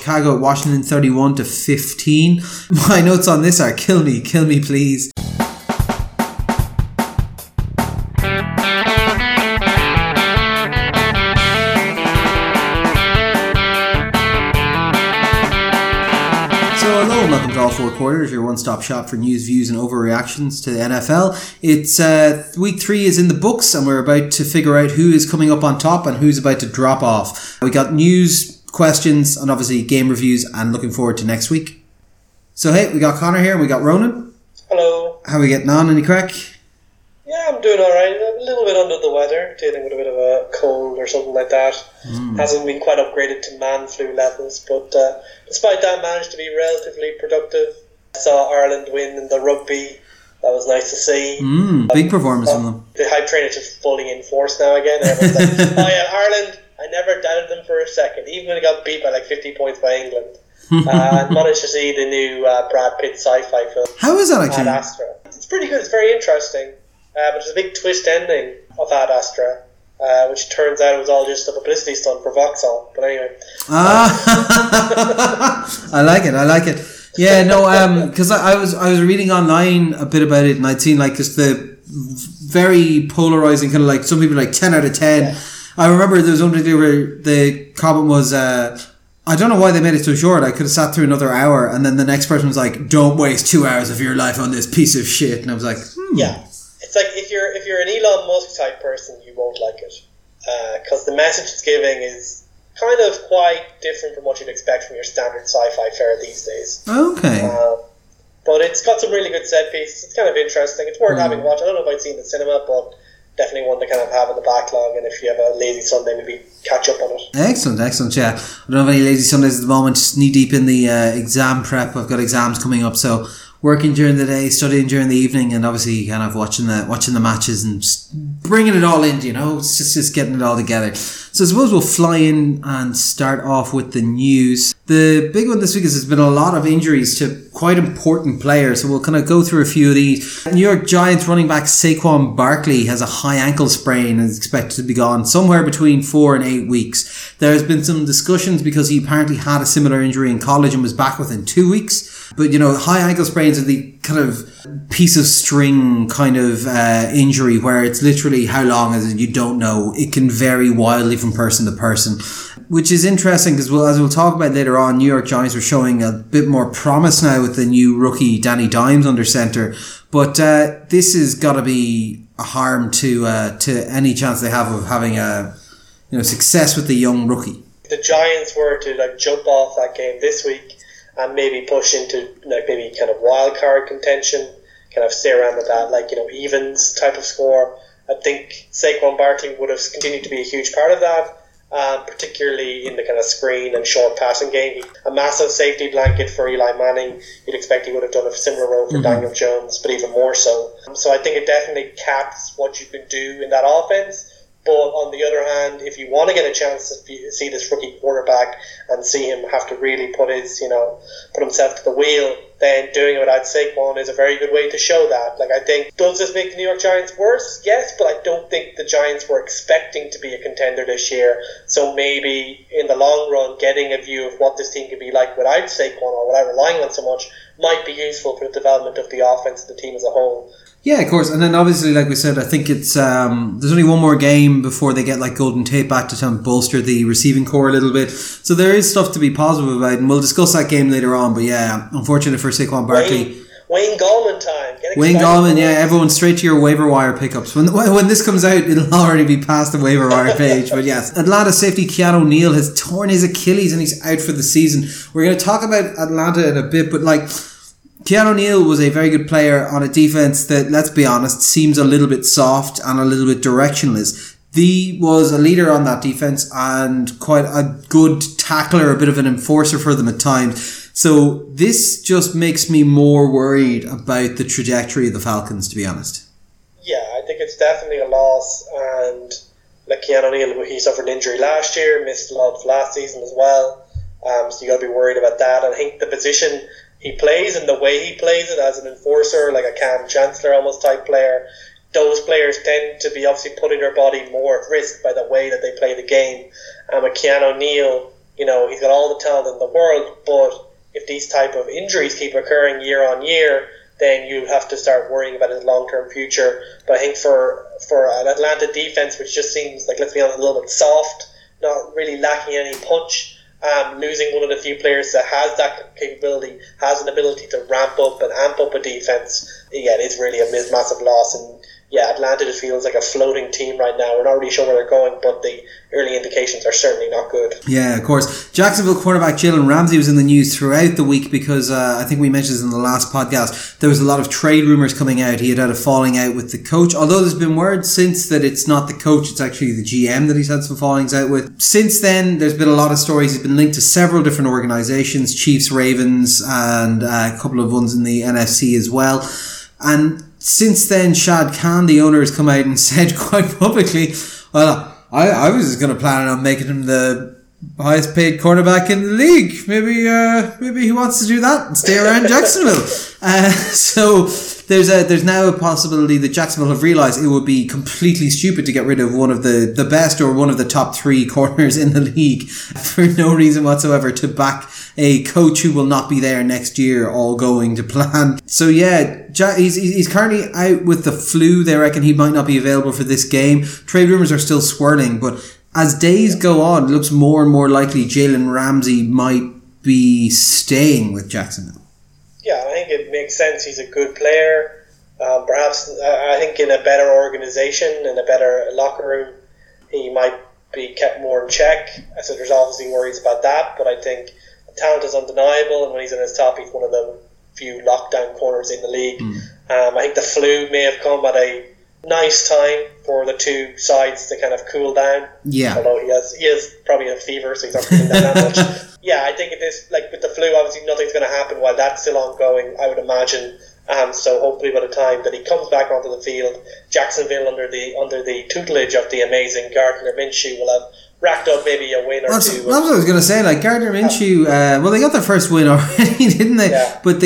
Chicago at Washington 31-15. My notes on this are kill me please. All Four Quarters, your one-stop shop for news, views, and overreactions to the NFL. It's week three is in the books, and we're about to figure out who is coming up on top and who's about to drop off. We got news, questions, and obviously game reviews, and looking forward to next week. So, hey, we got Connor here, and we got Ronan. Hello. How are we getting on? Any crack? Yeah, I'm doing all right. I'm a little bit under the weather, dealing with a bit of a cold or something like that. Hasn't been quite upgraded to man flu levels, but despite that, managed to be relatively productive. I saw Ireland win in the rugby. That was nice to see. Big performance from them. The hype train is just fully in force now again. Everyone's like, oh yeah, Ireland, I never doubted them for a second, even when they got beat by like 50 points by England. I managed to see the new Brad Pitt sci-fi film. How is that actually? Ad Astra. It's pretty good. It's very interesting. But there's a big twist ending of Ad Astra, which turns out it was all just a publicity stunt for Vauxhall. But anyway. I like it. Yeah, no, because I was reading online a bit about it, and I'd seen like just the very polarizing kind of like some people like 10 out of 10. Yeah. I remember there was one day where the comment was, I don't know why they made it so short. I could have sat through another hour, and then the next person was like, "Don't waste 2 hours of your life on this piece of shit." And I was like, yeah. It's like if you're an Elon Musk type person, you won't like it, because the message it's giving is kind of quite different from what you'd expect from your standard sci-fi fare these days. Okay. But it's got some really good set pieces. It's kind of interesting. It's worth having a watch. I don't know if I'd seen it in the cinema, but definitely one to kind of have in the backlog. And if you have a lazy Sunday, maybe catch up on it. Excellent. Yeah, I don't have any lazy Sundays at the moment. Just knee deep in the exam prep. I've got exams coming up, so. Working during the day, studying during the evening, and obviously kind of watching the matches and just bringing it all in, you know, it's just getting it all together. So I suppose we'll fly in and start off with the news. The big one this week is there's been a lot of injuries to quite important players, so we'll kind of go through a few of these. New York Giants running back Saquon Barkley has a high ankle sprain and is expected to be gone somewhere between 4 and 8 weeks. There's been some discussions because he apparently had a similar injury in college and was back within 2 weeks. But, you know, high ankle sprains are the kind of piece of string kind of injury where it's literally how long is it? You don't know. It can vary wildly from person to person, which is interesting because, as we'll talk about later on, New York Giants are showing a bit more promise now with the new rookie Danny Dimes under center. But this has got to be a harm to any chance they have of having a success with the young rookie. The Giants were to like jump off that game this week and maybe push into like maybe kind of wild card contention, kind of stay around with that evens type of score. I think Saquon Barkley would have continued to be a huge part of that, particularly in the kind of screen and short passing game. A massive safety blanket for Eli Manning. You'd expect he would have done a similar role for Daniel Jones, but even more so. So I think it definitely caps what you can do in that offense. But on the other hand, if you want to get a chance to see this rookie quarterback and see him have to really put his, put himself to the wheel, then doing it without Saquon is a very good way to show that. Like, I think, does this make the New York Giants worse? Yes, but I don't think the Giants were expecting to be a contender this year. So maybe in the long run, getting a view of what this team could be like without Saquon or without relying on so much might be useful for the development of the offense and the team as a whole. Yeah, of course. And then obviously, like we said, I think it's there's only one more game before they get like Golden Tate back to try and bolster the receiving core a little bit. So there is stuff to be positive about, and we'll discuss that game later on. But yeah, unfortunate for Saquon Barkley. Wayne Gallman time. Wayne Gallman, yeah, everyone straight to your waiver wire pickups. When this comes out, it'll already be past the waiver wire page. But yes, Atlanta safety Keanu Neal has torn his Achilles and he's out for the season. We're going to talk about Atlanta in a bit, but like, Keanu Neal was a very good player on a defense that, let's be honest, seems a little bit soft and a little bit directionless. He was a leader on that defense and quite a good tackler, a bit of an enforcer for them at times. So this just makes me more worried about the trajectory of the Falcons, to be honest. Yeah, I think it's definitely a loss. And like Keanu Neal, he suffered an injury last year, missed a lot of last season as well. So you got to be worried about that. I think the position he plays and the way he plays it as an enforcer, like a Cam Chancellor almost type player, those players tend to be obviously putting their body more at risk by the way that they play the game. With Keanu Neal, you know, he's got all the talent in the world, but if these type of injuries keep occurring year on year, then you have to start worrying about his long-term future. But I think for an Atlanta defense, which just seems, like, let's be honest, a little bit soft, not really lacking any punch, losing one of the few players that has that capability, has an ability to ramp up and amp up a defense, yeah, it is really a massive loss. And yeah, Atlanta just feels like a floating team right now. We're not really sure where they're going, but the early indications are certainly not good. Yeah, of course. Jacksonville quarterback Jalen Ramsey was in the news throughout the week because I think we mentioned this in the last podcast. There was a lot of trade rumors coming out. He had had a falling out with the coach, although there's been word since that it's not the coach, it's actually the GM that he's had some fallings out with. Since then, there's been a lot of stories. He's been linked to several different organizations, Chiefs, Ravens, and a couple of ones in the NFC as well. And since then, Shad Khan, the owner, has come out and said quite publicly, well, I was going to plan on making him the highest paid quarterback in the league. Maybe he wants to do that and stay around Jacksonville. So there's now a possibility that Jacksonville have realized it would be completely stupid to get rid of one of the best or one of the top three corners in the league for no reason whatsoever to back a coach who will not be there next year, all going to plan. So yeah, he's currently out with the flu. They reckon he might not be available for this game. Trade rumors are still swirling, but as days go on, it looks more and more likely Jalen Ramsey might be staying with Jacksonville. Yeah, I think it makes sense. He's a good player. Perhaps, I think in a better organization, in a better locker room, he might be kept more in check. So there's obviously worries about that, but I think the talent is undeniable, and when he's on his top, he's one of the few lockdown corners in the league. I think the flu may have come at a nice time for the two sides to kind of cool down. Yeah. Although he has probably a fever, so he's not feeling that much. Yeah, I think it is, like with the flu, obviously nothing's going to happen while that's still ongoing, I would imagine. So hopefully by the time that he comes back onto the field, Jacksonville under the tutelage of the amazing Gardner Minshew will have racked up maybe a win or two. That's what I was going to say. Like Gardner Minshew, well, they got their first win already, didn't they? Yeah. But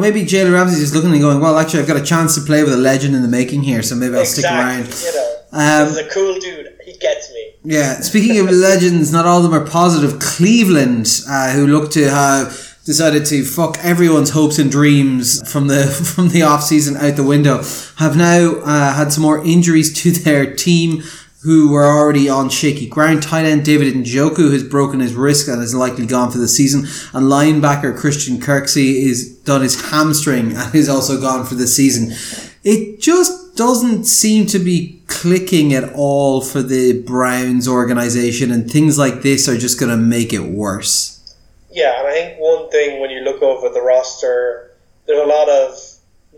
maybe Jalen Ramsey is looking and going, well, actually, I've got a chance to play with a legend in the making here, so maybe I'll stick around. This is a cool dude. He gets me. Yeah. Speaking of legends, not all of them are positive. Cleveland, who look to have decided to fuck everyone's hopes and dreams from the off season out the window, have now had some more injuries to their team, who were already on shaky ground. Tight end David Njoku has broken his wrist and is likely gone for the season. And linebacker Christian Kirksey is done his hamstring and is also gone for the season. It just doesn't seem to be clicking at all for the Browns organization, and things like this are just going to make it worse. Yeah, and I think one thing when you look over the roster, there's a lot of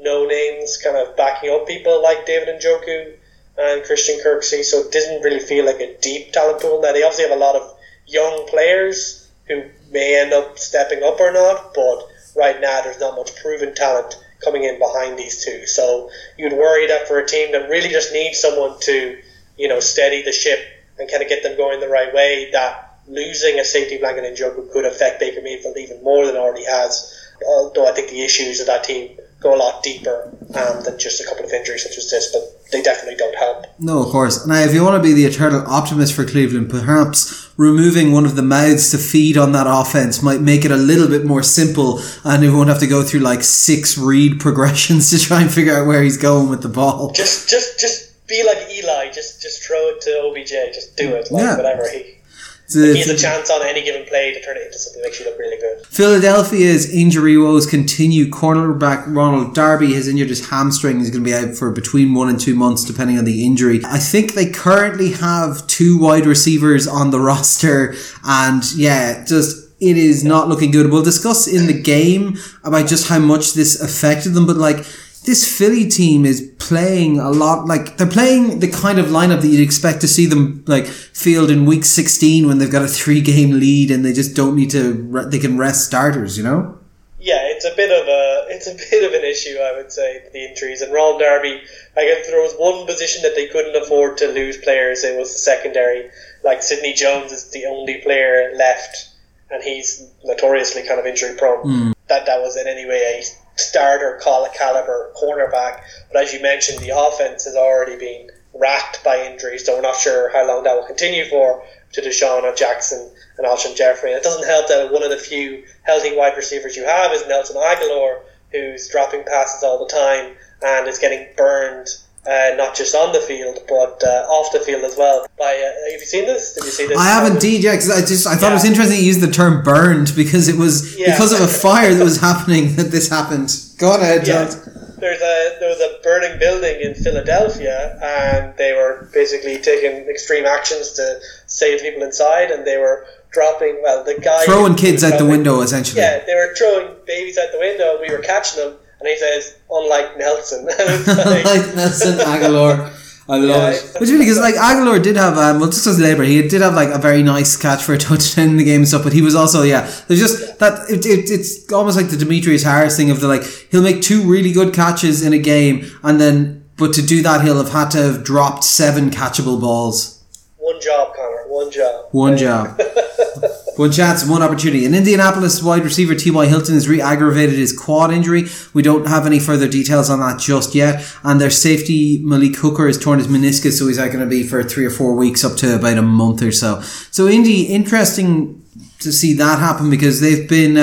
no names kind of backing up people like David Njoku and Christian Kirksey, so it doesn't really feel like a deep talent pool. Now, they obviously have a lot of young players who may end up stepping up or not, but right now there's not much proven talent coming in behind these two. So you'd worry that for a team that really just needs someone to, you know, steady the ship and kind of get them going the right way, that losing a safety blanket in Joker could affect Baker Mayfield even more than it already has, although I think the issues of that team go a lot deeper than just a couple of injuries such as this, but they definitely don't help. No, of course. Now, if you want to be the eternal optimist for Cleveland, perhaps removing one of the mouths to feed on that offense might make it a little bit more simple, and you won't have to go through like 6 read progressions to try and figure out where he's going with the ball. Just be like Eli. Just throw it to OBJ. Just do it. Like, yeah. Whatever he has a chance on any given play to turn it into something that makes you look really good. Philadelphia's injury woes continue. Cornerback Ronald Darby has injured his hamstring. He's going to be out for between 1 and 2 months, depending on the injury. I think they currently have 2 wide receivers on the roster. And yeah, it is not looking good. We'll discuss in the game about just how much this affected them. But like, this Philly team is playing a lot like they're playing the kind of lineup that you'd expect to see them like field in week 16 when they've got a 3-game lead and they just don't need to. They can rest starters, you know. Yeah, it's a bit of an issue, I would say, the injuries. And Ronald Darby, I guess there was one position that they couldn't afford to lose players. It was the secondary. Like Sidney Jones is the only player left, and he's notoriously kind of injury prone. That was in any way a starter caliber cornerback, but as you mentioned, the offense has already been racked by injuries, so we're not sure how long that will continue for. to DeSean Jackson and Alshon Jeffrey. And it doesn't help that one of the few healthy wide receivers you have is Nelson Agholor, who's dropping passes all the time and is getting burned, not just on the field but off the field as well. By have you seen this? Did you see this? I haven't, DJ. Cause I thought it was interesting you used the term "burned" because it was because of a fire that was happening that this happened. Go on ahead, John. There was a burning building in Philadelphia, and they were basically taking extreme actions to save people inside, and they were dropping, well, the guy... throwing kids out the window, essentially. Yeah, they were throwing babies out the window, we were catching them, and he says, unlike Nelson. Unlike Nelson Agholor. I love it. Which is really, because like Agholor did have just as labour, he did have like a very nice catch for a touchdown in the game and stuff, but he was also there's just that it's almost like the Demetrius Harris thing of the, like, he'll make two really good catches in a game, and then but to do that he'll have had to have dropped seven catchable balls. One job, Connor. One job. One chance, one opportunity. An Indianapolis wide receiver, T.Y. Hilton, has re-aggravated his quad injury. We don't have any further details on that just yet. And their safety, Malik Hooker, has torn his meniscus, so he's out going to be for 3 or 4 weeks, up to about a month or so. So, Indy, interesting to see that happen, because they've been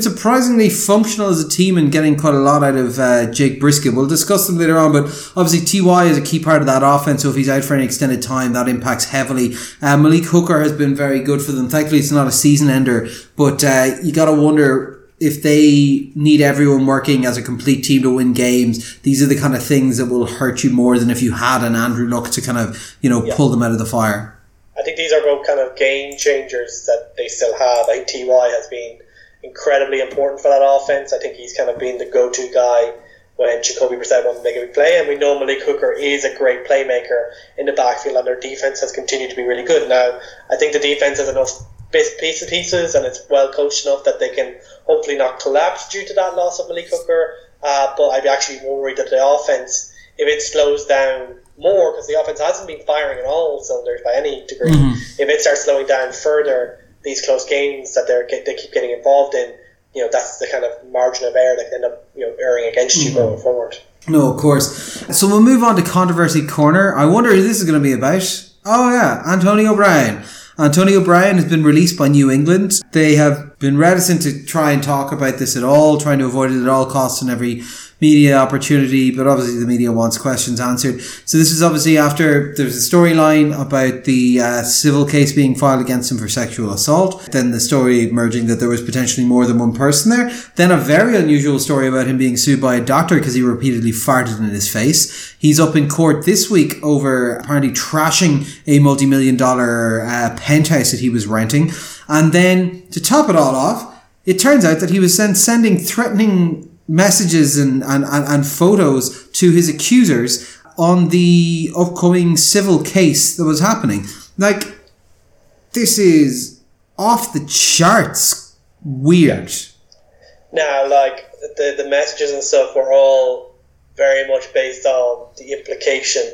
surprisingly functional as a team and getting quite a lot out of Jake Brisket. We'll discuss them later on, but obviously T.Y. is a key part of that offense, so if he's out for any extended time, that impacts heavily. Malik Hooker has been very good for them. Thankfully, it's not a season-ender, but you got to wonder if they need everyone working as a complete team to win games. These are the kind of things that will hurt you more than if you had an Andrew Luck to kind of, pull them out of the fire. I think these are both kind of game changers that they still have. I think T.Y. has been incredibly important for that offense. I think he's kind of been the go-to guy when Jacoby Brissett wants to make a big play, and we know Malik Hooker is a great playmaker in the backfield, and their defense has continued to be really good. Now, I think the defense has enough pieces, and it's well coached enough that they can hopefully not collapse due to that loss of Malik Hooker, but I'd be actually worried that the offense, if it slows down more, because the offense hasn't been firing at all cylinders by any degree, if it starts slowing down further, these close games that they keep getting involved in, that's the kind of margin of error that can end up erring against you going forward. No, of course. So we'll move on to Controversy Corner. I wonder who this is going to be about. Oh yeah, Antonio Brown. Antonio Brown has been released by New England. They have been reticent to try and talk about this at all, trying to avoid it at all costs in every media opportunity, but obviously the media wants questions answered. So this is obviously after there's a storyline about the civil case being filed against him for sexual assault, then the story emerging that there was potentially more than one person there, then a very unusual story about him being sued by a doctor because he repeatedly farted in his face. He's up in court this week over apparently trashing a multi-million-dollar penthouse that he was renting. And then, to top it all off, it turns out that he was sending threatening messages and photos to his accusers on the upcoming civil case that was happening. Like, this is off the charts weird. Now, like, the messages and stuff were all very much based on the implication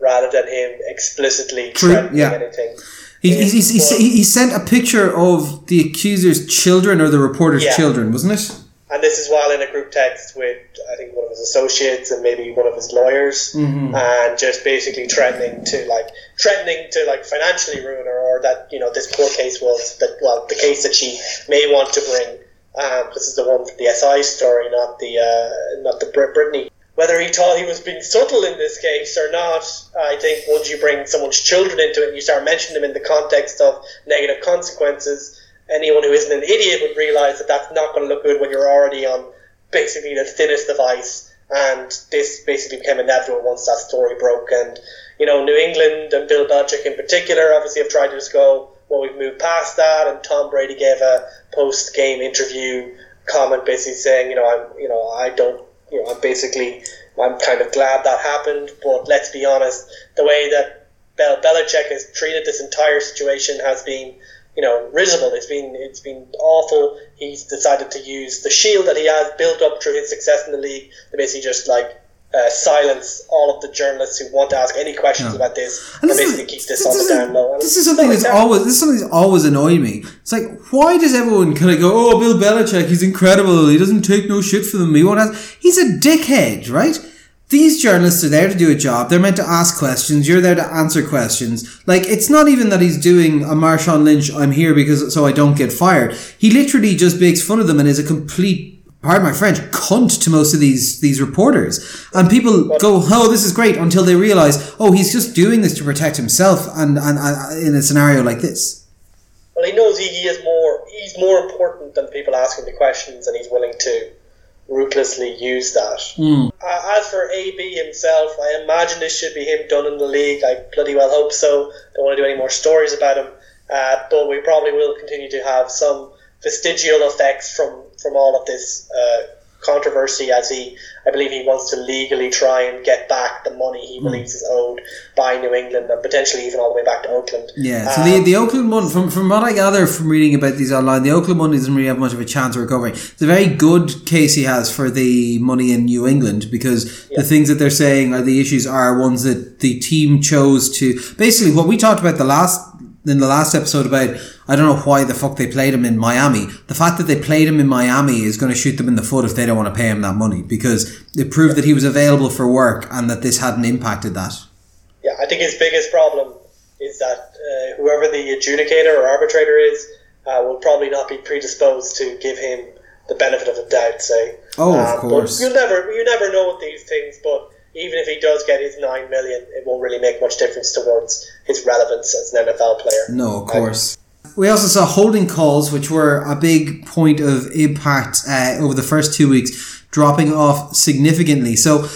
rather than him explicitly threatening anything. He sent a picture of the accuser's children, or the reporter's children, wasn't it? And this is while in a group text with, I think, one of his associates and maybe one of his lawyers, and just basically threatening to financially ruin her, or that, this court case was that, well, the case that she may want to bring. This is the one from the SI story, not the Brittany. Whether he thought he was being subtle in this case or not, I think once you bring someone's children into it and you start mentioning them in the context of negative consequences, anyone who isn't an idiot would realise that that's not going to look good when you're already on basically the thinnest of ice. And this basically became inevitable once that story broke. And, New England and Bill Belichick in particular obviously have tried to just go, well, we've moved past that. And Tom Brady gave a post-game interview comment basically saying, I'm kind of glad that happened. But let's be honest, the way that Bill Belichick has treated this entire situation has been risible. It's been awful. He's decided to use the shield that he has built up through his success in the league to basically just silence all of the journalists who want to ask any questions about this, and basically keep this on the down low. This is something that's always annoyed me. It's like, why does everyone kind of go, oh, Bill Belichick, he's incredible, he doesn't take no shit for them. He's a dickhead, right? These journalists are there to do a job. They're meant to ask questions. You're there to answer questions. Like, it's not even that he's doing a Marshawn Lynch, I'm here because so I don't get fired. He literally just makes fun of them and is a complete, pardon my French, cunt to most of these reporters. And people go, oh, this is great, until they realize, oh, he's just doing this to protect himself and in a scenario like this. Well, he knows he is more, he's more important than people asking the questions, and he's willing to ruthlessly use that. As for AB himself, I imagine this should be him done in the league. I bloody well hope so. Don't want to do any more stories about him, but we probably will continue to have some vestigial effects from all of this controversy, as he, I believe he wants to legally try and get back the money he believes is owed by New England, and potentially even all the way back to Oakland. Yeah, so the Oakland one, from what I gather from reading about these online, the Oakland one doesn't really have much of a chance of recovering. It's a very good case he has for the money in New England, because the things that they're saying are the issues are ones that the team chose to... Basically, what we talked about in the last episode about, I don't know why the fuck they played him in Miami. The fact that they played him in Miami is going to shoot them in the foot if they don't want to pay him that money, because it proved that he was available for work and that this hadn't impacted that. Yeah, I think his biggest problem is that whoever the adjudicator or arbitrator is will probably not be predisposed to give him the benefit of the doubt, say. Oh, of course. You never know with these things, but even if he does get his $9 million, it won't really make much difference towards his relevance as an NFL player. No, of course. We also saw holding calls, which were a big point of impact over the first 2 weeks, dropping off significantly. So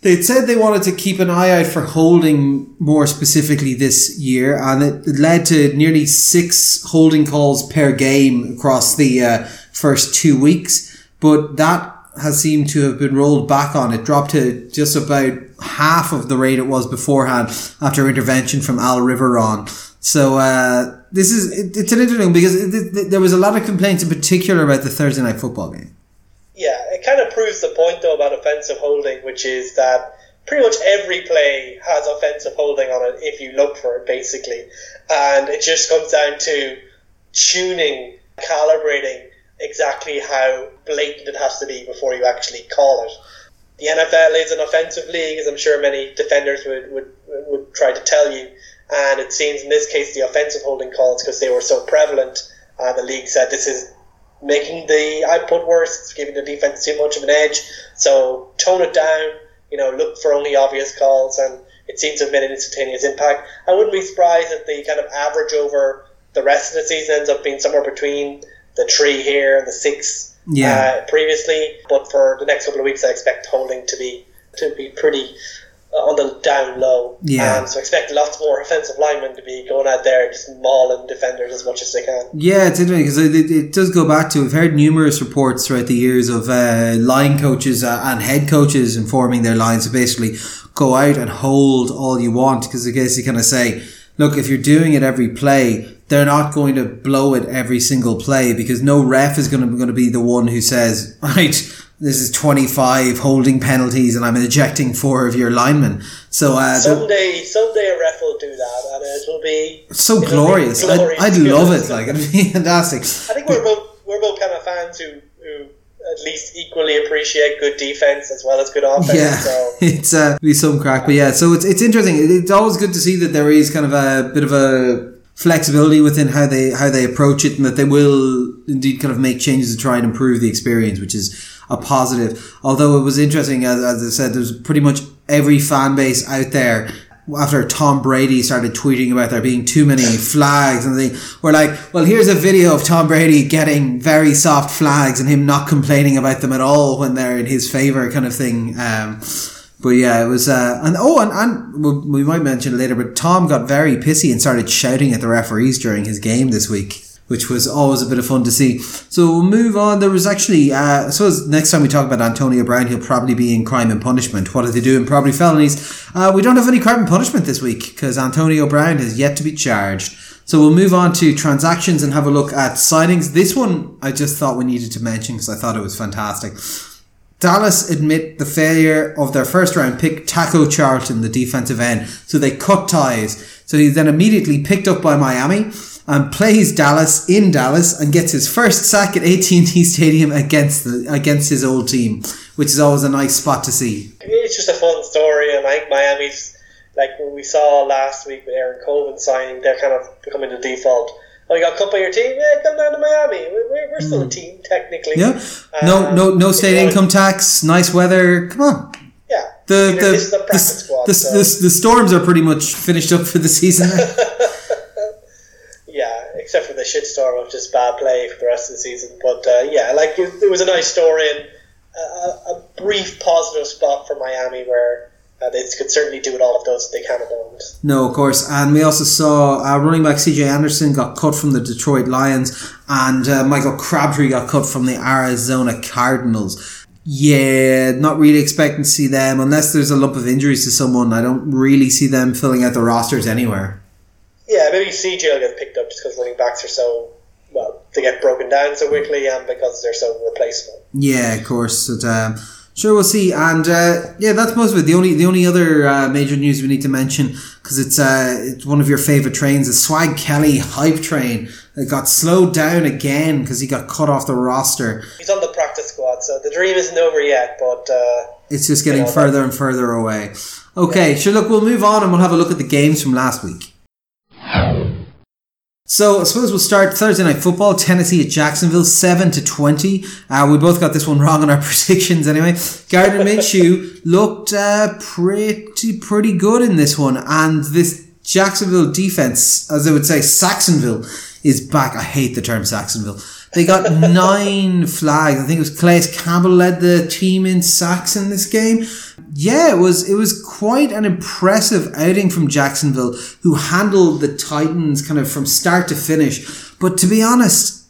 they said they wanted to keep an eye out for holding more specifically this year, and it led to nearly 6 holding calls per game across the first 2 weeks. But that has seemed to have been rolled back on. It dropped to just about half of the rate it was beforehand after intervention from Al Riveron. So this is it's an interesting, because there was a lot of complaints in particular about the Thursday night football game. Yeah, it kind of proves the point though about offensive holding, which is that pretty much every play has offensive holding on it if you look for it, basically. And it just comes down to tuning, calibrating exactly how blatant it has to be before you actually call it. The NFL is an offensive league, as I'm sure many defenders would try to tell you, and it seems in this case the offensive holding calls, because they were so prevalent, the league said this is making the output worse, it's giving the defense too much of an edge, so tone it down, look for only obvious calls, and it seems to have made an instantaneous impact. I wouldn't be surprised if the kind of average over the rest of the season ends up being somewhere between the 3 here and the 6 previously, but for the next couple of weeks I expect holding to be pretty on the down low. So expect lots more offensive linemen to be going out there and just mauling defenders as much as they can. Yeah, it's interesting because it does go back to, we've heard numerous reports throughout the years of line coaches and head coaches informing their lines to basically go out and hold all you want, because I guess you kind of say, look, if you're doing it every play, they're not going to blow it every single play, because no ref is going to be the one who says, right, this is 25 holding penalties and I'm ejecting 4 of your linemen. So someday a ref will do that, and it will be so glorious. I'd love it. Like, it'd be fantastic. I think we're both kind of fans who at least equally appreciate good defense as well as good offense. Yeah, so it's be some crack, but yeah. So it's interesting. It's always good to see that there is kind of a bit of a flexibility within how they approach it, and that they will indeed kind of make changes to try and improve the experience, which is a positive. Although it was interesting, as I said, there's pretty much every fan base out there after Tom Brady started tweeting about there being too many flags, and they were like, well, here's a video of Tom Brady getting very soft flags and him not complaining about them at all when they're in his favour, kind of thing. But yeah, it was, and we might mention it later, but Tom got very pissy and started shouting at the referees during his game this week, which was always a bit of fun to see. So we'll move on. There was actually, I suppose next time we talk about Antonio Brown, he'll probably be in crime and punishment. What did they do in probably felonies? We don't have any crime and punishment this week because Antonio Brown has yet to be charged. So we'll move on to transactions and have a look at signings. This one I just thought we needed to mention because I thought it was fantastic. Dallas admit the failure of their first round pick, Taco Charlton, the defensive end. So they cut ties. So he's then immediately picked up by Miami. and plays Dallas in Dallas and gets his first sack at AT&T Stadium against his old team, which is always a nice spot to see. It's just a fun story, and I think Miami's, like we saw last week with Aaron Coleman signing, they're kind of becoming the default. Oh, you got cut by your team? Yeah, come down to Miami. We're still a team, technically. Yeah. No state income tax, nice weather. Come on. Yeah. The storms are pretty much finished up for the season. Yeah, except for the shitstorm of just bad play for the rest of the season. But it was a nice story and a brief positive spot for Miami where they could certainly do with all of those that they can at the moment. No, of course. And we also saw running back CJ Anderson got cut from the Detroit Lions, and Michael Crabtree got cut from the Arizona Cardinals. Yeah, not really expecting to see them unless there's a lump of injuries to someone. I don't really see them filling out the rosters anywhere. Yeah, maybe CJ will get picked up just because running backs are so... well, they get broken down so quickly and because they're so replaceable. Yeah, of course. But, sure, we'll see. And that's most of it. The only other major news we need to mention, because it's one of your favourite trains, is Swag Kelly hype train. It got slowed down again because he got cut off the roster. He's on the practice squad, so the dream isn't over yet, but... it's just getting further and further away. Okay, yeah. Sure, look, we'll move on and we'll have a look at the games from last week. So I suppose we'll start Thursday Night Football, Tennessee at Jacksonville, 7-20. We both got this one wrong on our predictions anyway. Gardner Minshew looked pretty good in this one. And this Jacksonville defense, as I would say, Saxonville is back. I hate the term Saxonville. They got 9 flags. I think it was Calais Campbell led the team in sacks in this game. Yeah, it was quite an impressive outing from Jacksonville, who handled the Titans kind of from start to finish. But to be honest,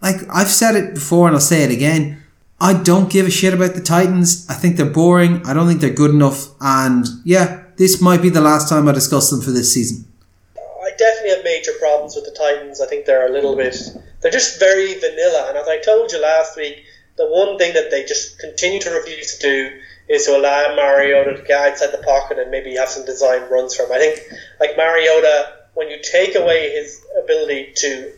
like I've said it before and I'll say it again, I don't give a shit about the Titans. I think they're boring. I don't think they're good enough. And yeah, this might be the last time I discuss them for this season. I definitely have major problems with the Titans. I think they're a little bit... they're just very vanilla. And as I told you last week, the one thing that they just continue to refuse to do is to allow Mariota to get outside the pocket and maybe have some design runs for him. I think, like Mariota, when you take away his ability to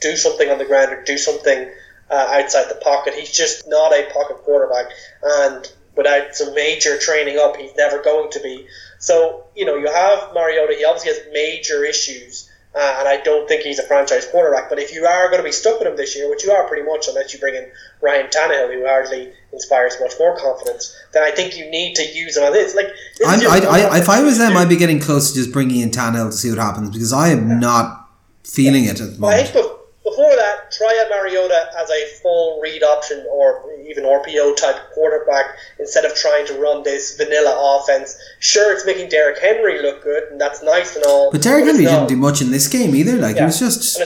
do something on the ground or do something outside the pocket, he's just not a pocket quarterback. And without some major training up, he's never going to be. So, you have Mariota, he obviously has major issues, and I don't think he's a franchise quarterback. But if you are going to be stuck with him this year, which you are pretty much unless you bring in Ryan Tannehill, who hardly inspires much more confidence, then I think you need to use him on this. Like, if I was them, I'd be getting close to just bringing in Tannehill to see what happens, because I am not feeling it at the moment. I think before that, try a Mariota as a full read option or even RPO type quarterback instead of trying to run this vanilla offense. Sure, it's making Derrick Henry look good, and that's nice and all. But Derrick Henry didn't do much in this game either. Like it was just...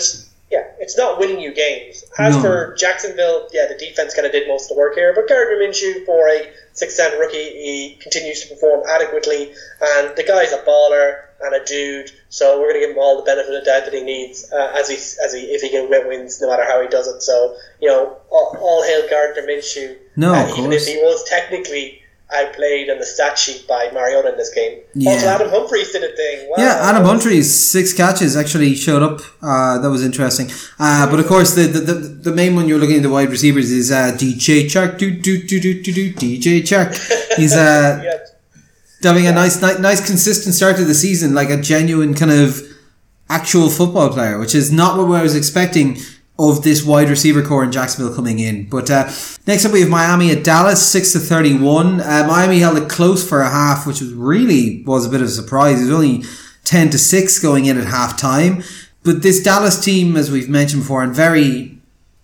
it's not winning you games. For Jacksonville, the defense kind of did most of the work here, but Gardner Minshew, for a 6th-round rookie, he continues to perform adequately, and the guy's a baller and a dude, so we're going to give him all the benefit of the doubt that he needs if he can wins, no matter how he does it. So, all hail Gardner Minshew. No, of course. Even if he was technically outplayed on the stat sheet by Mariota in this game. Yeah. Also, Adam Humphries did a thing. Wow. Yeah, Adam Humphries, 6 catches, actually showed up. That was interesting. But of course, the main one you're looking at the wide receivers is DJ Chark. DJ Chark. He's having a nice consistent start to the season, like a genuine kind of actual football player, which is not what I was expecting of this wide receiver core in Jacksonville coming in. But next up we have Miami at Dallas, 6-31. Miami held it close for a half, which was a bit of a surprise. It was only 10-6 going in at halftime. But this Dallas team, as we've mentioned before, and very,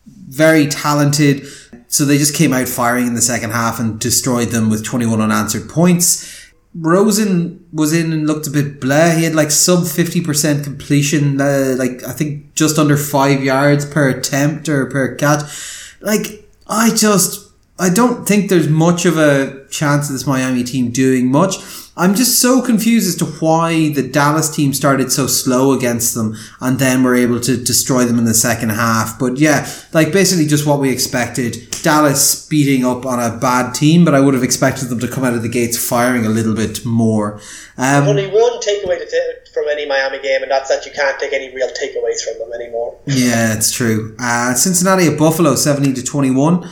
very talented. So they just came out firing in the second half and destroyed them with 21 unanswered points. Rosen was in and looked a bit blah. He had like sub 50% completion, I think just under 5 yards per attempt or per catch. Like, I just, I don't think there's much of a chance of this Miami team doing much. I'm just so confused as to why the Dallas team started so slow against them and then were able to destroy them in the second half. But yeah, like basically just what we expected. Dallas beating up on a bad team, but I would have expected them to come out of the gates firing a little bit more. Only one takeaway to from any Miami game, and that's that you can't take any real takeaways from them anymore. Yeah, it's true. Cincinnati at Buffalo, 70-21.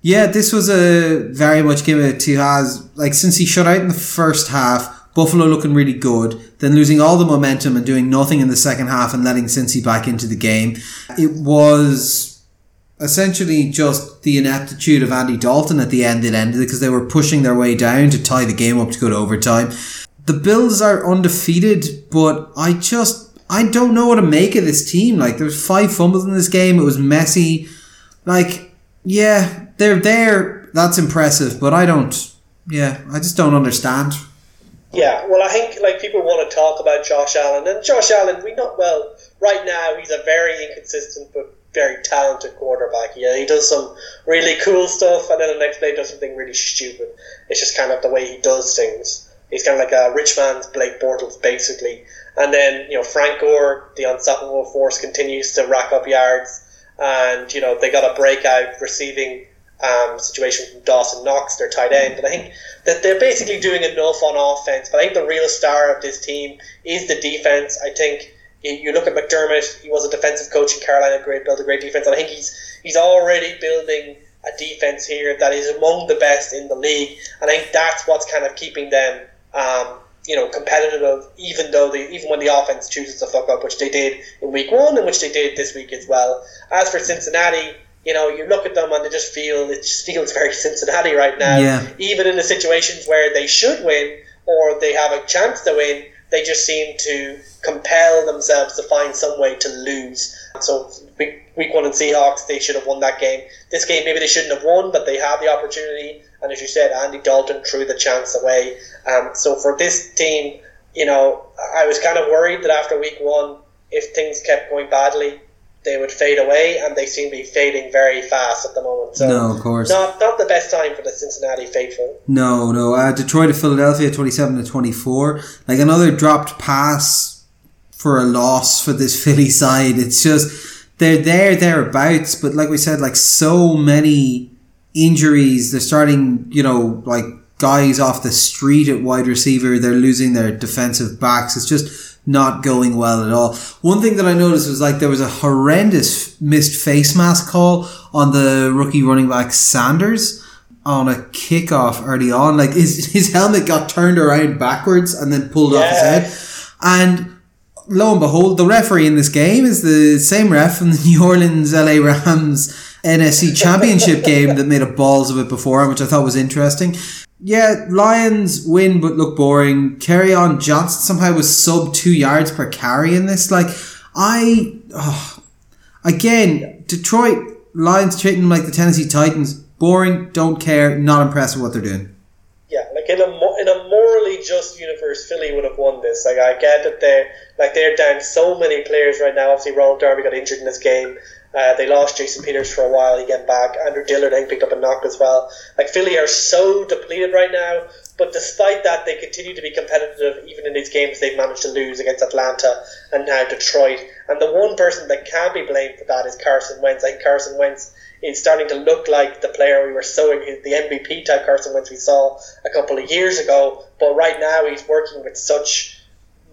Yeah, this was a very much game of two halves. Like, since he shut out in the first half, Buffalo looking really good, then losing all the momentum and doing nothing in the second half and letting Cincy back into the game. It was essentially just the ineptitude of Andy Dalton at the end. It ended because they were pushing their way down to tie the game up to go to overtime. The Bills are undefeated, but I don't know what to make of this team. Like, there was 5 fumbles in this game. It was messy. Like, yeah, they're there. That's impressive, but I just don't understand. Yeah, well, I think like people want to talk about Josh Allen, and Josh Allen, right now he's a very inconsistent but very talented quarterback. Yeah, he does some really cool stuff, and then the next day does something really stupid. It's just kind of the way he does things. He's kind of like a rich man's Blake Bortles, basically. And then Frank Gore, the unstoppable force, continues to rack up yards, and they got a breakout receiving situation from Dawson Knox, their tight end. But I think that they're basically doing enough on offense. But I think the real star of this team is the defense. I think you look at McDermott, he was a defensive coach in Carolina, built a great defense, and I think he's already building a defense here that is among the best in the league. And I think that's what's kind of keeping them competitive, even when the offense chooses to fuck up, which they did in week one and which they did this week as well. As for Cincinnati, you look at them and it just feels very Cincinnati right now. Yeah. Even in the situations where they should win or they have a chance to win, they just seem to compel themselves to find some way to lose. So week one in Seahawks, they should have won that game. This game, maybe they shouldn't have won, but they have the opportunity. And as you said, Andy Dalton threw the chance away. So for this team, I was kind of worried that after week one, if things kept going badly, they would fade away, and they seem to be fading very fast at the moment. So no, of course. Not the best time for the Cincinnati faithful. No. Detroit at Philadelphia, 27-24. Like, another dropped pass for a loss for this Philly side. It's just, they're thereabouts, but like we said, like, so many injuries. They're starting, like, guys off the street at wide receiver. They're losing their defensive backs. It's just not going well at all. One thing that I noticed was, like, there was a horrendous missed face mask call on the rookie running back Sanders on a kickoff early on. Like, his helmet got turned around backwards and then pulled off his head. And lo and behold, the referee in this game is the same ref from the New Orleans LA Rams NFC Championship game that made a balls of it before, which I thought was interesting. Yeah, Lions win but look boring. Kerryon Johnson somehow was sub 2 yards per carry in this. Like, Detroit Lions treating them like the Tennessee Titans. Boring, don't care, not impressed with what they're doing. Yeah, like in a morally just universe, Philly would have won this. Like, I get that they're down so many players right now. Obviously, Ronald Darby got injured in this game. They lost Jason Peters for a while. He came back. Andrew Dillard, I think, picked up a knock as well. Like, Philly are so depleted right now. But despite that, they continue to be competitive even in these games they've managed to lose against Atlanta and now Detroit. And the one person that can be blamed for that is Carson Wentz. I think Carson Wentz is starting to look like the player the MVP type Carson Wentz we saw a couple of years ago. But right now, he's working with such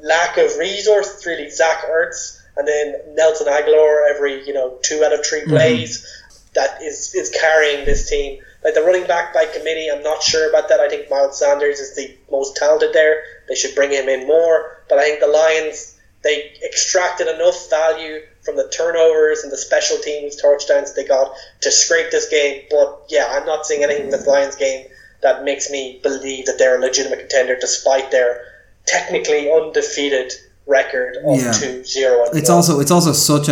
lack of resources, really. Zach Ertz. And then Nelson Agholor, every 2 out of 3 plays, that is carrying this team. Like, the running back by committee, I'm not sure about that. I think Miles Sanders is the most talented there. They should bring him in more. But I think the Lions, they extracted enough value from the turnovers and the special teams touchdowns they got to scrape this game. But yeah, I'm not seeing anything in this Lions game that makes me believe that they're a legitimate contender, despite their technically undefeated record of 2-0. It's also such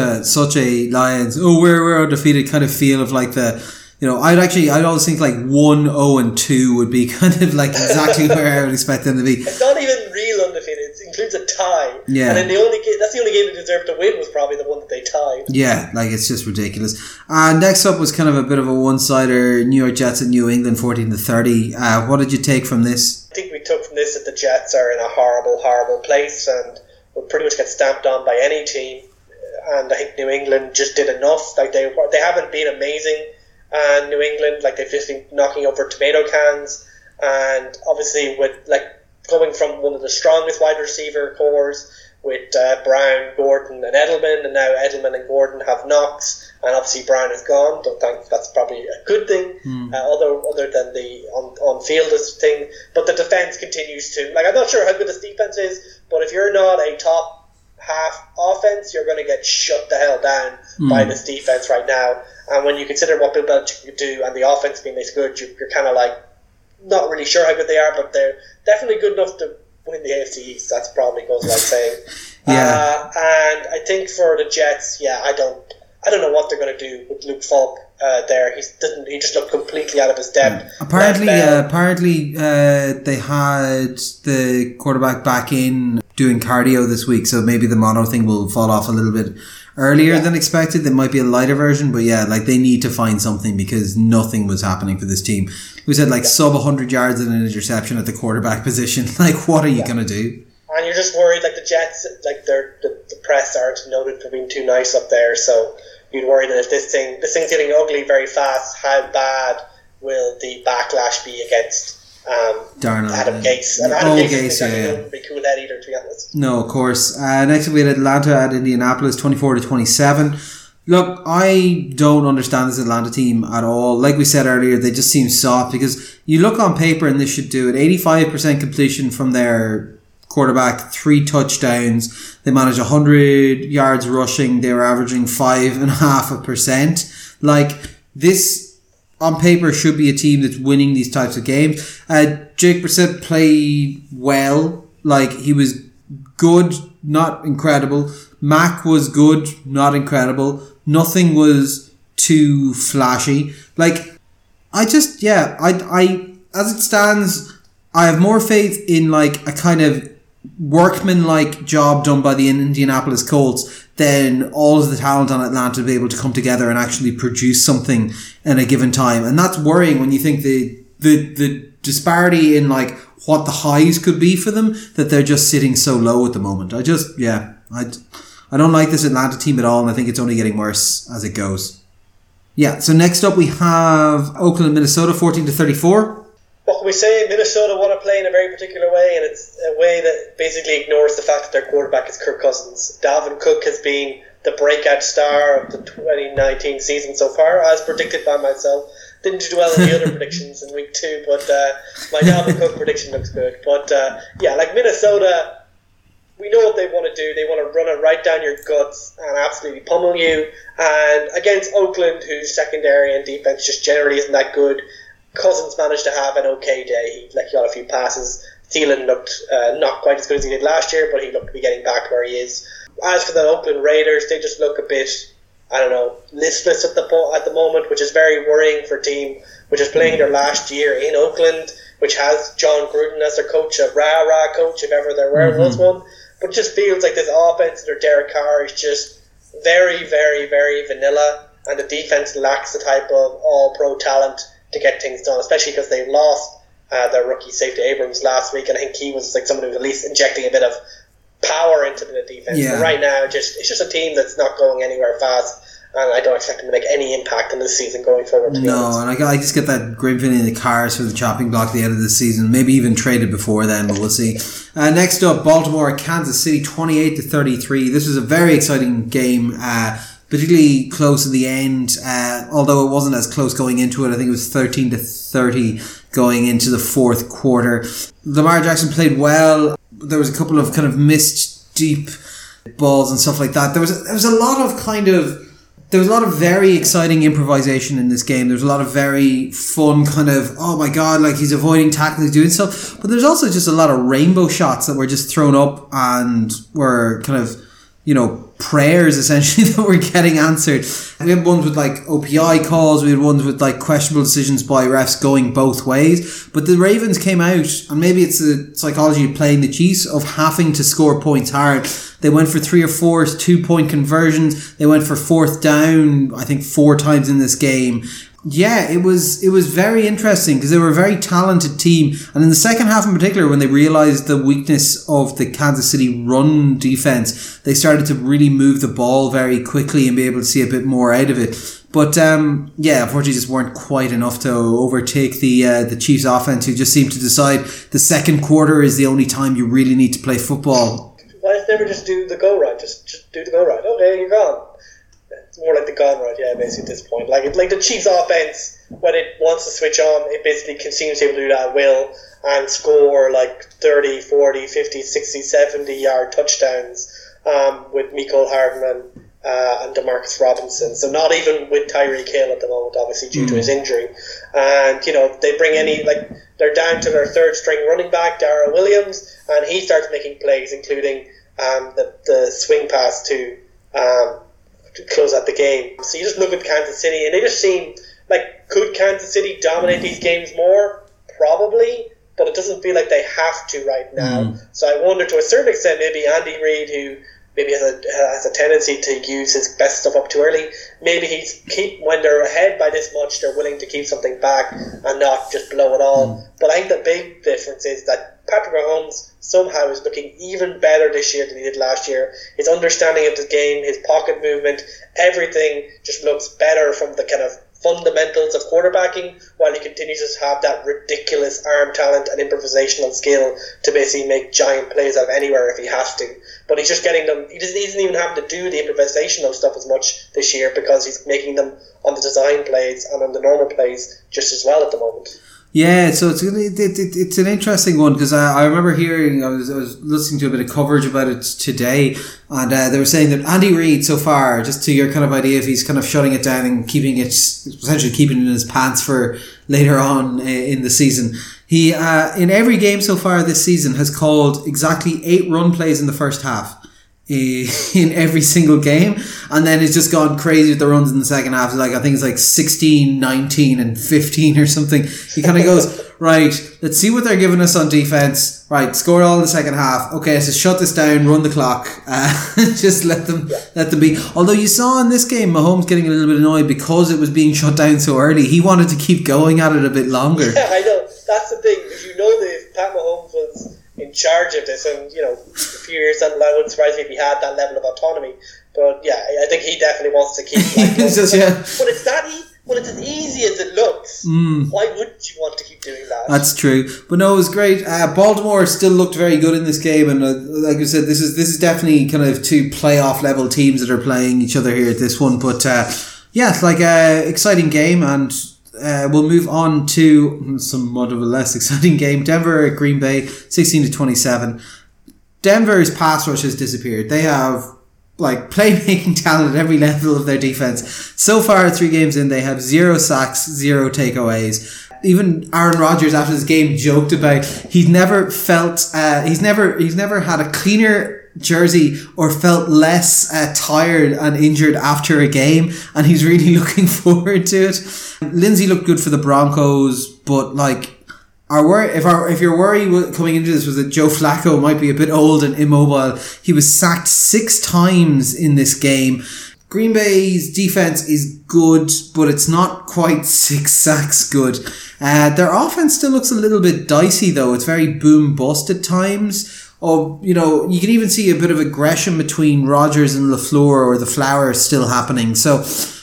a Lions, we're undefeated kind of feel of, like, the I'd always think, like, 1-0-2 would be kind of like exactly where I would expect them to be. It's not even real undefeated. It includes a tie. tie. Yeah. And then the only that's the only game they deserved to win was probably the one that they tied. Yeah, like it's just ridiculous. Next up was kind of a bit of a one-sider. New York Jets at New England, 14-30. What did you take from this? I think we took from this that the Jets are in a horrible, horrible place and will pretty much get stamped on by any team. And I think New England just did enough. Like they haven't been amazing. And New England, like they've just been knocking over tomato cans. And obviously with like coming from one of the strongest wide receiver cores with Brown, Gordon and Edelman, and now Edelman and Gordon have knocks, and obviously Brown is gone. Don't think that's probably a good thing, other than the on-fieldist thing. But the defense continues to, like, I'm not sure how good this defense is, but if you're not a top half offense, you're going to get shut the hell down by this defense right now. And when you consider what Bill Belichick could do and the offense being this good, you're kind of like not really sure how good they are, but they're definitely good enough to win the AFC East. That's probably goes without saying. And I think for the Jets, I don't know what they're going to do with Luke Falk there. He just looked completely out of his depth. Apparently, they had the quarterback back in doing cardio this week, so maybe the mono thing will fall off a little bit earlier than expected. It might be a lighter version, but they need to find something because nothing was happening for this team. We said sub 100 yards and an interception at the quarterback position. Like, what are you going to do? And you're just worried, like the Jets, like the press aren't noted for being too nice up there, so you'd worry that if this thing's getting ugly very fast, how bad will the backlash be against Adam Gase? And Adam Gase doesn't be cool that either, to be honest. No, of course. Next we had Atlanta at Indianapolis, 24-27. Look, I don't understand this Atlanta team at all. Like we said earlier, they just seem soft because you look on paper and this should do it. 85% completion from their quarterback, 3 touchdowns. They managed 100 yards rushing. They were averaging 5.5%. Like, this on paper should be a team that's winning these types of games. Jake Brissett played well. Like, he was good, not incredible. Mac was good, not incredible. Nothing was too flashy. Like, I just, I as it stands, I have more faith in like a kind of workman-like job done by the Indianapolis Colts than all of the talent on Atlanta to be able to come together and actually produce something in a given time. And that's worrying when you think the disparity in like what the highs could be for them, that they're just sitting so low at the moment. I don't like this Atlanta team at all, and I think it's only getting worse as it goes. Yeah, so next up we have Oakland, Minnesota, 14-34. What can we say? Minnesota want to play in a very particular way, and it's a way that basically ignores the fact that their quarterback is Kirk Cousins. Dalvin Cook has been the breakout star of the 2019 season so far, as predicted by myself. Didn't do well in the other predictions in week 2, but my Dalvin Cook prediction looks good. But Minnesota, we know what they want to do. They want to run it right down your guts and absolutely pummel you. And against Oakland, whose secondary and defense just generally isn't that good, Cousins managed to have an okay day. He got a few passes. Thielen looked not quite as good as he did last year, but he looked to be getting back where he is. As for the Oakland Raiders, they just look a bit, I don't know, listless at the moment, which is very worrying for a team which is playing their last year in Oakland, which has John Gruden as their coach, a rah-rah coach if ever there were was one. But it just feels like this offense under Derek Carr is just very, very, very vanilla, and the defense lacks the type of all-pro talent to get things done, especially because they lost their rookie safety Abrams last week, and I think he was like someone who was at least injecting a bit of power into the defense. Yeah. But right now, it's just a team that's not going anywhere fast, and I don't expect them to make any impact on this season going forward. I just get that grim feeling in the Cars for the chopping block at the end of the season, maybe even traded before then, but we'll see. Next up, Baltimore, Kansas City, 28-33. This was a very exciting game. Particularly close in the end, although it wasn't as close going into it. I think it was 13-30 going into the fourth quarter. Lamar Jackson played well. There was a couple of kind of missed deep balls and stuff like that. There was a lot of very exciting improvisation in this game. There was a lot of very fun kind of, oh my God, like he's avoiding tackling, doing stuff. But there's also just a lot of rainbow shots that were just thrown up and were kind of you know, prayers essentially that were getting answered. We had ones with like OPI calls, we had ones with like questionable decisions by refs going both ways. But the Ravens came out, and maybe it's the psychology of playing the Chiefs, of having to score points hard. They went for 3 or 4 2-point conversions. They went for fourth down, I think 4 times in this game. Yeah, it was very interesting because they were a very talented team. And in the second half in particular, when they realized the weakness of the Kansas City run defense, they started to really move the ball very quickly and be able to see a bit more out of it. But yeah, unfortunately just weren't quite enough to overtake the Chiefs offense, who just seemed to decide the second quarter is the only time you really need to play football. Why does never just do the go right? Just do the go right. Okay, you're gone. It's more like the gone right, yeah, basically at this point. Like the Chiefs' offense, when it wants to switch on, it basically seems to be able to do that at will and score like 30, 40, 50, 60, 70-yard touchdowns with Mecole Hardman and DeMarcus Robinson. So not even with Tyreek Hill at the moment, obviously, due to his injury. And, you know, they bring any, like, they're down to their third-string running back, Darrell Williams, and he starts making plays, including the swing pass to... to close out the game. So you just look at Kansas City and they just seem like, could Kansas City dominate these games more? Probably, but it doesn't feel like they have to right now. So I wonder to a certain extent maybe Andy Reid, who maybe has a tendency to use his best stuff up too early, maybe he's when they're ahead by this much, they're willing to keep something back and not just blow it all. But I think the big difference is that Patrick Mahomes somehow is looking even better this year than he did last year. His understanding of the game, his pocket movement, everything just looks better from the kind of fundamentals of quarterbacking, while he continues to have that ridiculous arm talent and improvisational skill to basically make giant plays out of anywhere if he has to. But he's just getting them, he doesn't even have to do the improvisational stuff as much this year because he's making them on the design plays and on the normal plays just as well at the moment. Yeah, so it's an interesting one because I remember hearing, I was listening to a bit of coverage about it today, and they were saying that Andy Reid so far, just to your kind of idea, if he's kind of shutting it down and keeping it in his pants for later on in the season, he in every game so far this season has called exactly 8 run plays in the first half in every single game, and then it's just gone crazy with the runs in the second half. Like, I think it's like 16, 19 and 15 or something. He kind of goes, right, let's see what they're giving us on defense. Right, score all in the second half. Okay, so shut this down, run the clock, just let them be. Although you saw in this game Mahomes getting a little bit annoyed because it was being shut down so early. He wanted to keep going at it a bit longer. Yeah, I know, that's the thing. If you know that Pat Mahomes was in charge of this, and you know, a few years down the line, it wouldn't surprise me if he had that level of autonomy. But yeah, I think he definitely wants to keep. Like, but it's that easy. Well, it's as easy as it looks. Why wouldn't you want to keep doing that? That's true. But no, it was great. Baltimore still looked very good in this game, and like I said, this is definitely kind of 2 playoff level teams that are playing each other here at this one. But yeah, it's like an exciting game, and we'll move on to somewhat of a less exciting game. Denver at Green Bay, 16-27. Denver's pass rush has disappeared. They have like playmaking talent at every level of their defense. So far, 3 games in, they have 0 sacks, 0 takeaways. Even Aaron Rodgers after this game joked about he's never had a cleaner jersey or felt less tired and injured after a game, and he's really looking forward to it. Lindsey looked good for the Broncos, but like, if your worry coming into this was that Joe Flacco might be a bit old and immobile, he was sacked 6 times in this game. Green Bay's defense is good, but it's not quite 6 sacks good. Their offense still looks a little bit dicey though. It's very boom bust at times. Oh, you know, you can even see a bit of aggression between Rodgers and LaFleur, or the flower still happening. So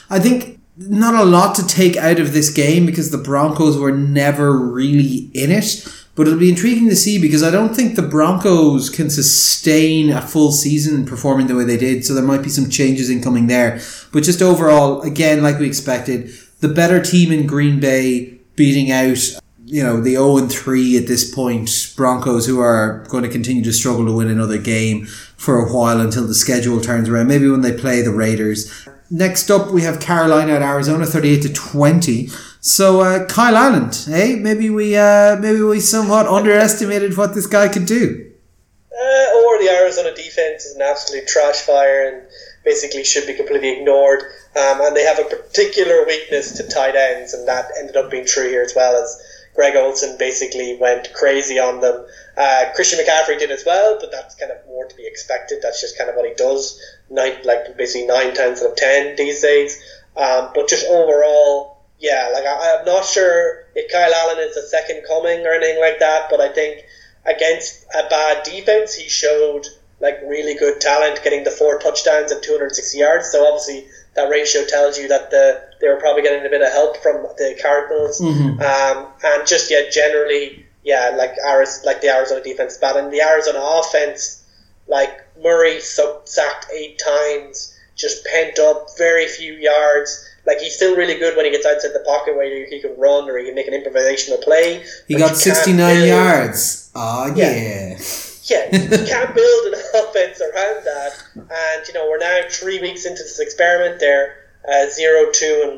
I think not a lot to take out of this game because the Broncos were never really in it. But it'll be intriguing to see because I don't think the Broncos can sustain a full season performing the way they did. So there might be some changes incoming there. But just overall, again, like we expected, the better team in Green Bay beating out, you know, the 0-3 at this point Broncos, who are going to continue to struggle to win another game for a while until the schedule turns around. Maybe when they play the Raiders. Next up, we have Carolina at Arizona, 38-20. So Kyle Allen, eh? Maybe we somewhat underestimated what this guy could do. Or the Arizona defense is an absolute trash fire and basically should be completely ignored. And they have a particular weakness to tight ends, and that ended up being true here as well, as Greg Olsen basically went crazy on them. Christian McCaffrey did as well, but that's kind of more to be expected. That's just kind of what he does, basically 9 times out of 10 these days. But just overall, I'm not sure if Kyle Allen is the second coming or anything like that, but I think against a bad defense, he showed really good talent, getting the 4 touchdowns and 260 yards. So obviously that ratio tells you that they were probably getting a bit of help from the Cardinals. Mm-hmm. And just generally, the Arizona defense is bad. And the Arizona offense, Murray sacked 8 times, just pent up, very few yards. He's still really good when he gets outside the pocket, where he can run or he can make an improvisational play. He got 69 yards. Oh, yeah. Yeah, you can't build an offense around that. And, we're now 3 weeks into this experiment. They're 0-2-1,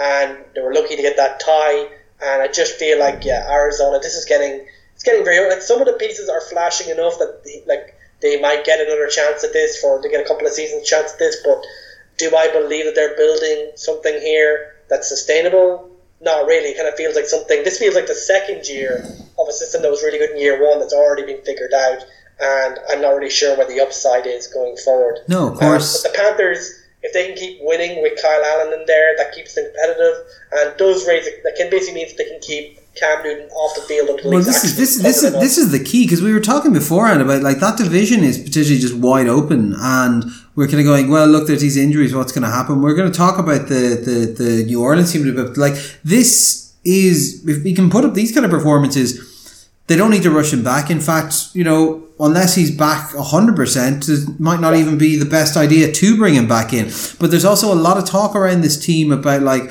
and they were lucky to get that tie. And I just feel Arizona, this is getting very... some of the pieces are flashing enough that, they might get another chance at this, or they get a couple of seasons chance at this, but... do I believe that they're building something here that's sustainable? Not really. It kind of feels like something. This feels like the second year of a system that was really good in year 1 that's already been figured out, and I'm not really sure where the upside is going forward. No, of course. But the Panthers, if they can keep winning with Kyle Allen in there, that keeps them competitive and does raise it. That can basically means they can keep Cam Newton off the field until he's this is the key, because we were talking beforehand about that division is potentially just wide open, and we're kind of going, well, look, there's these injuries, what's going to happen? We're going to talk about the New Orleans team a bit, but this is, if we can put up these kind of performances, they don't need to rush him back. In fact, unless he's back 100%, it might not even be the best idea to bring him back in. But there's also a lot of talk around this team about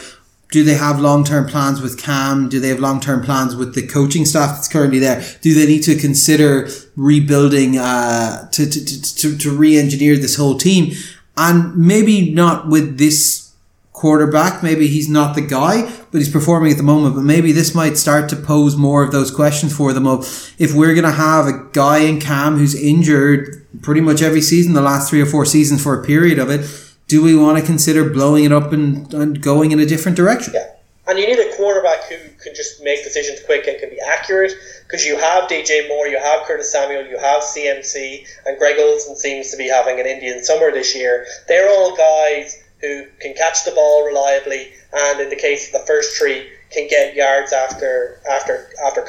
do they have long-term plans with Cam? Do they have long-term plans with the coaching staff that's currently there? Do they need to consider rebuilding to re-engineer this whole team? And maybe not with this quarterback. Maybe he's not the guy, but he's performing at the moment. But maybe this might start to pose more of those questions for them of, if we're going to have a guy in Cam who's injured pretty much every season, the last 3 or 4 seasons for a period of it, do we want to consider blowing it up and going in a different direction? Yeah. And you need a quarterback who can just make decisions quick and can be accurate, because you have DJ Moore, you have Curtis Samuel, you have CMC, and Greg Olsen seems to be having an Indian summer this year. They're all guys who can catch the ball reliably, and in the case of the first 3, can get yards after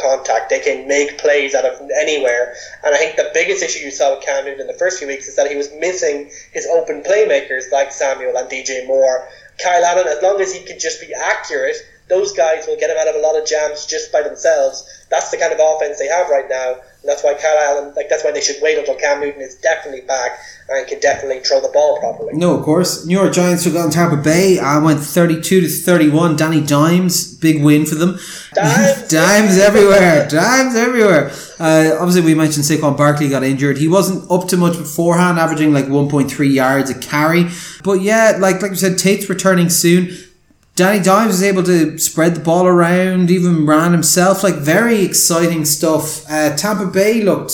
contact. They can make plays out of anywhere. And I think the biggest issue you saw with Cam Newton in the first few weeks is that he was missing his open playmakers like Samuel and DJ Moore. Kyle Allen, as long as he can just be accurate, those guys will get him out of a lot of jams just by themselves. That's the kind of offense they have right now. And that's why Kyle Allen, that's why they should wait until Cam Newton is definitely back and can definitely throw the ball properly. No, of course. New York Giants took on Tampa Bay. I went 32-31. Danny Dimes, big win for them. Dimes everywhere. Obviously, we mentioned Saquon Barkley got injured. He wasn't up to much beforehand, averaging 1.3 yards a carry. But like you said, Tate's returning soon. Danny Dimes is able to spread the ball around, even ran himself. Very exciting stuff. Tampa Bay looked...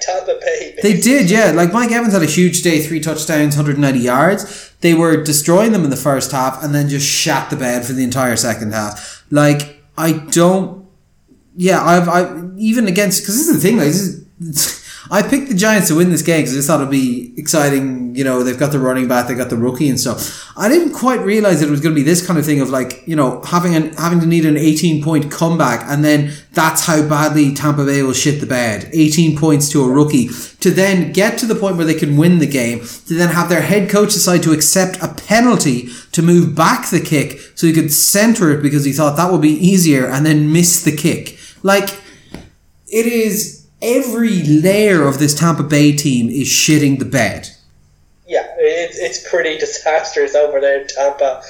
Tampa Bay. Basically. They did, yeah. Mike Evans had a huge day, 3 touchdowns, 190 yards. They were destroying them in the first half and then just shat the bed for the entire second half. Even against... Because this is the thing, I picked the Giants to win this game because I just thought it would be exciting. They've got the running back, they've got the rookie and stuff. I didn't quite realise that it was going to be this kind of thing of having to need an 18-point comeback, and then that's how badly Tampa Bay will shit the bed. 18 points to a rookie. To then get to the point where they can win the game, to then have their head coach decide to accept a penalty to move back the kick so he could centre it because he thought that would be easier, and then miss the kick. It is... Every layer of this Tampa Bay team is shitting the bed. Yeah, it's pretty disastrous over there in Tampa.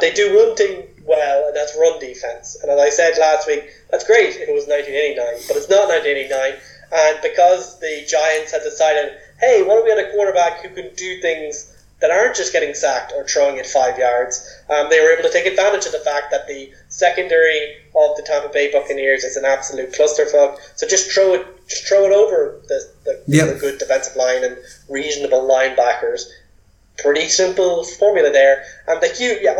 They do one thing well, and that's run defense. And as I said last week, that's great if it was 1989, but it's not 1989. And because the Giants had decided, hey, why don't we have a quarterback who can do things that aren't just getting sacked or throwing it 5 yards, they were able to take advantage of the fact that the secondary of the Tampa Bay Buccaneers is an absolute clusterfuck. So just throw it. just throw it over the good defensive line and reasonable linebackers. Pretty simple formula there. And on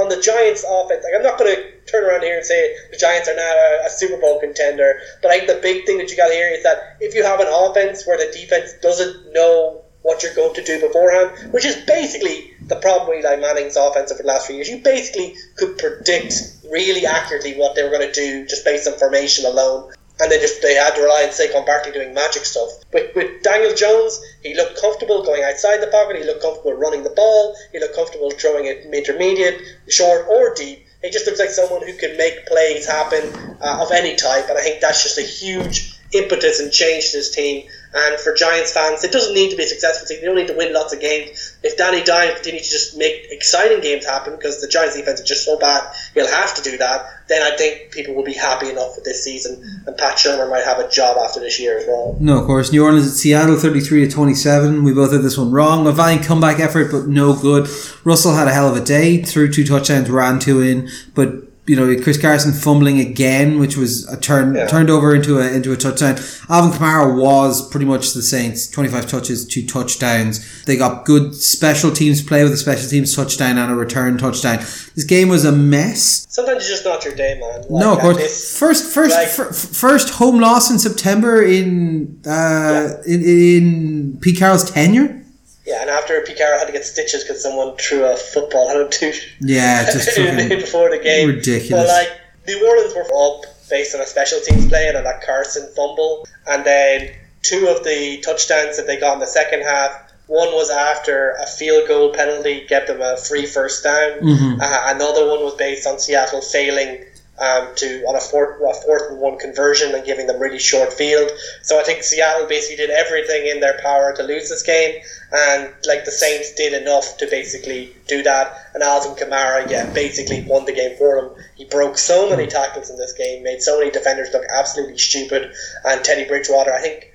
the Giants' offense, I'm not going to turn around here and say the Giants are not a Super Bowl contender, but I think the big thing that you got to hear is that if you have an offense where the defense doesn't know what you're going to do beforehand, which is basically the problem with Eli Manning's offense over the last few years, you basically could predict really accurately what they were going to do just based on formation alone. And they had to rely on Saquon Barkley doing magic stuff. With Daniel Jones, he looked comfortable going outside the pocket. He looked comfortable running the ball. He looked comfortable throwing it intermediate, short, or deep. He just looks like someone who can make plays happen of any type. And I think that's just a huge impetus and change to this team. And for Giants fans, it doesn't need to be a successful team. They don't need to win lots of games. If Danny Dimes continues to just make exciting games happen, because the Giants defense is just so bad, he'll have to do that, then I think people will be happy enough with this season. And Pat Shermer might have a job after this year as well. No, of course. New Orleans at Seattle, 33-27. We both had this one wrong. A valiant comeback effort, but no good. Russell had a hell of a day. Threw 2 touchdowns, ran 2 in, but... Chris Carson fumbling again, which was turned over into a touchdown. Alvin Kamara was pretty much the Saints, 25 touches, 2 touchdowns. They got good special teams play with a special teams touchdown and a return touchdown. This game was a mess. Sometimes it's just not your day, man. Of course. First home loss in September in Pete Carroll's tenure. Yeah, and after Pete Carroll had to get stitches because someone threw a football at him too. Yeah, just before the game. Ridiculous. But New Orleans were up based on a special teams play and on that Carson fumble, and then 2 of the touchdowns that they got in the second half. One was after a field goal penalty gave them a free first down. Mm-hmm. Another one was based on Seattle failing on a 4th and 1 conversion and giving them really short field. So I think Seattle basically did everything in their power to lose this game, and the Saints did enough to basically do that. And Alvin Kamara, basically won the game for them. He broke so many tackles in this game, made so many defenders look absolutely stupid. And Teddy Bridgewater, I think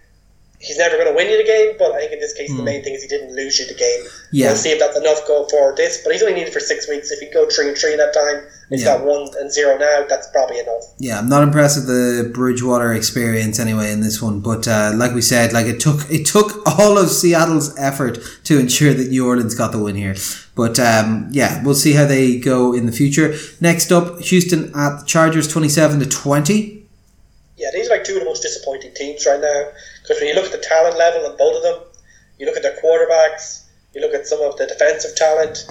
he's never going to win you the game, but I think in this case the main thing is he didn't lose you the game. Yeah. We'll see if that's enough going forward. But he's only needed for 6 weeks. If he go 3-3 that time, he's got 1-0 now. That's probably enough. Yeah, I'm not impressed with the Bridgewater experience anyway in this one. But like we said, it took all of Seattle's effort to ensure that New Orleans got the win here. But we'll see how they go in the future. Next up, Houston at the Chargers, 27-20. Yeah, these are 2 of the most disappointing teams right now. Because when you look at the talent level of both of them, you look at their quarterbacks, you look at some of the defensive talent,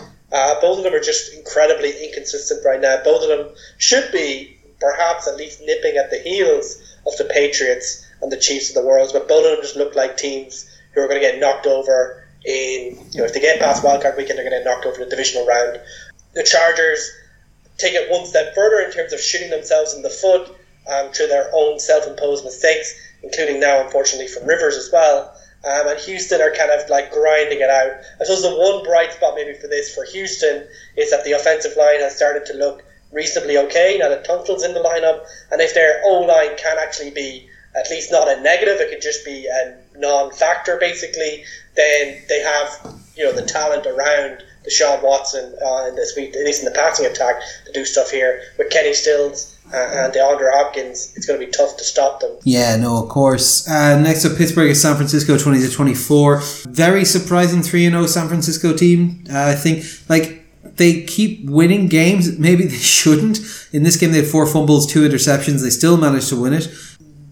both of them are just incredibly inconsistent right now. Both of them should be perhaps at least nipping at the heels of the Patriots and the Chiefs of the world, but both of them just look like teams who are going to get knocked over in, if they get past wildcard weekend, they're going to get knocked over in the divisional round. The Chargers take it one step further in terms of shooting themselves in the foot through their own self-imposed mistakes, including now, unfortunately, from Rivers as well. And Houston are kind of grinding it out. I suppose the one bright spot maybe for this for Houston is that the offensive line has started to look reasonably okay now that Tunsil's in the lineup. And if their O-line can actually be at least not a negative, it could just be a non-factor basically, then they have the talent around Deshaun Watson this week, at least in the passing attack, to do stuff here with Kenny Stills. And DeAndre Hopkins, it's going to be tough to stop them. Yeah, no, of course. Next up, Pittsburgh at San Francisco, 20-24. Very surprising 3-0 San Francisco team. I think, they keep winning games. Maybe they shouldn't. In this game, they had 4 fumbles, 2 interceptions. They still managed to win it.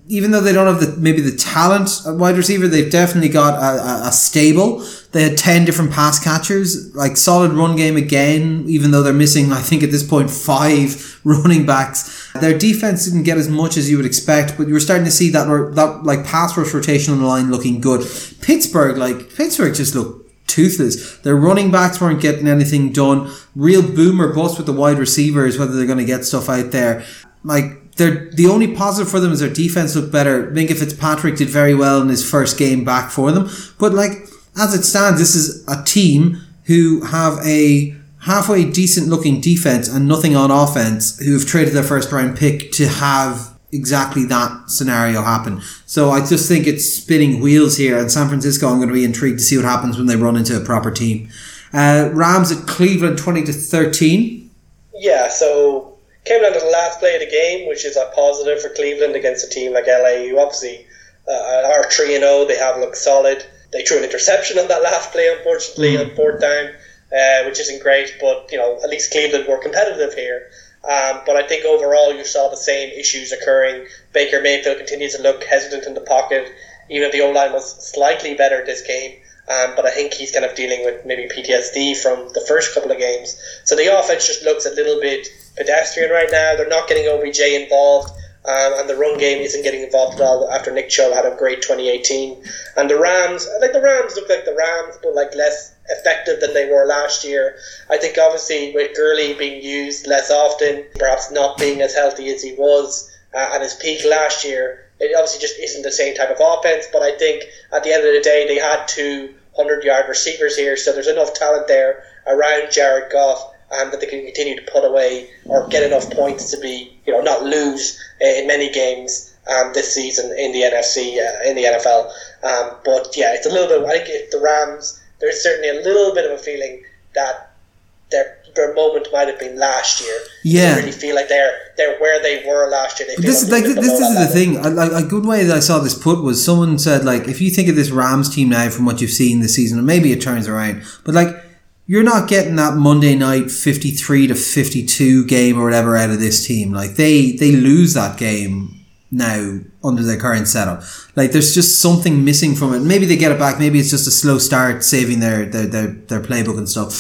Even though they don't have the talent at wide receiver, they've definitely got a stable. They had 10 different pass catchers, solid run game again, even though they're missing, I think at this point, 5 running backs. Their defense didn't get as much as you would expect, but you were starting to see that pass rush rotation on the line looking good. Pittsburgh just looked toothless. Their running backs weren't getting anything done. Real boom or bust with the wide receivers, whether they're going to get stuff out there. The only positive for them is their defense looked better. Minka Fitzpatrick did very well in his first game back for them. But as it stands, this is a team who have a halfway decent looking defense and nothing on offense, who have traded their first round pick to have exactly that scenario happen. So I just think it's spinning wheels here, and San Francisco, I'm going to be intrigued to see what happens when they run into a proper team. Rams at Cleveland, 20-13. Yeah, so... came down to the last play of the game, which is a positive for Cleveland against a team like LA, who obviously are 3-0. They have looked solid. They threw an interception on that last play, unfortunately, on fourth down, which isn't great. But, you know, at least Cleveland were competitive here. But I think overall you saw the same issues occurring. Baker Mayfield continues to look hesitant in the pocket. Even if the O-line was slightly better this game. But I think he's kind of dealing with maybe PTSD from the first couple of games. So the offense just looks a little bit pedestrian right now. They're not getting OBJ involved. And the run game isn't getting involved at all after Nick Chubb had a great 2018. And the Rams, look like the Rams, but like less effective than they were last year. I think obviously with Gurley being used less often, perhaps not being as healthy as he was at his peak last year, it obviously just isn't the same type of offense. But I think at the end of the day, they had 200-yard receivers here, so there's enough talent there around Jared Goff. That they can continue to put away or get enough points to be, you know, not lose in many games this season in the NFC, in the NFL. But yeah, it's a little bit, I think if the Rams, there's certainly a little bit of a feeling that their moment might have been last year. Yeah. They really feel like they're where they were last year. They feel this is the thing. A good way that I saw this put was someone said, like, if you think of this Rams team now from what you've seen this season, and maybe it turns around, but like, you're not getting that Monday night 53-52 game or whatever out of this team. Like they lose that game now under their current setup. Like there's just something missing from it. Maybe they get it back. Maybe it's just a slow start, saving their playbook and stuff.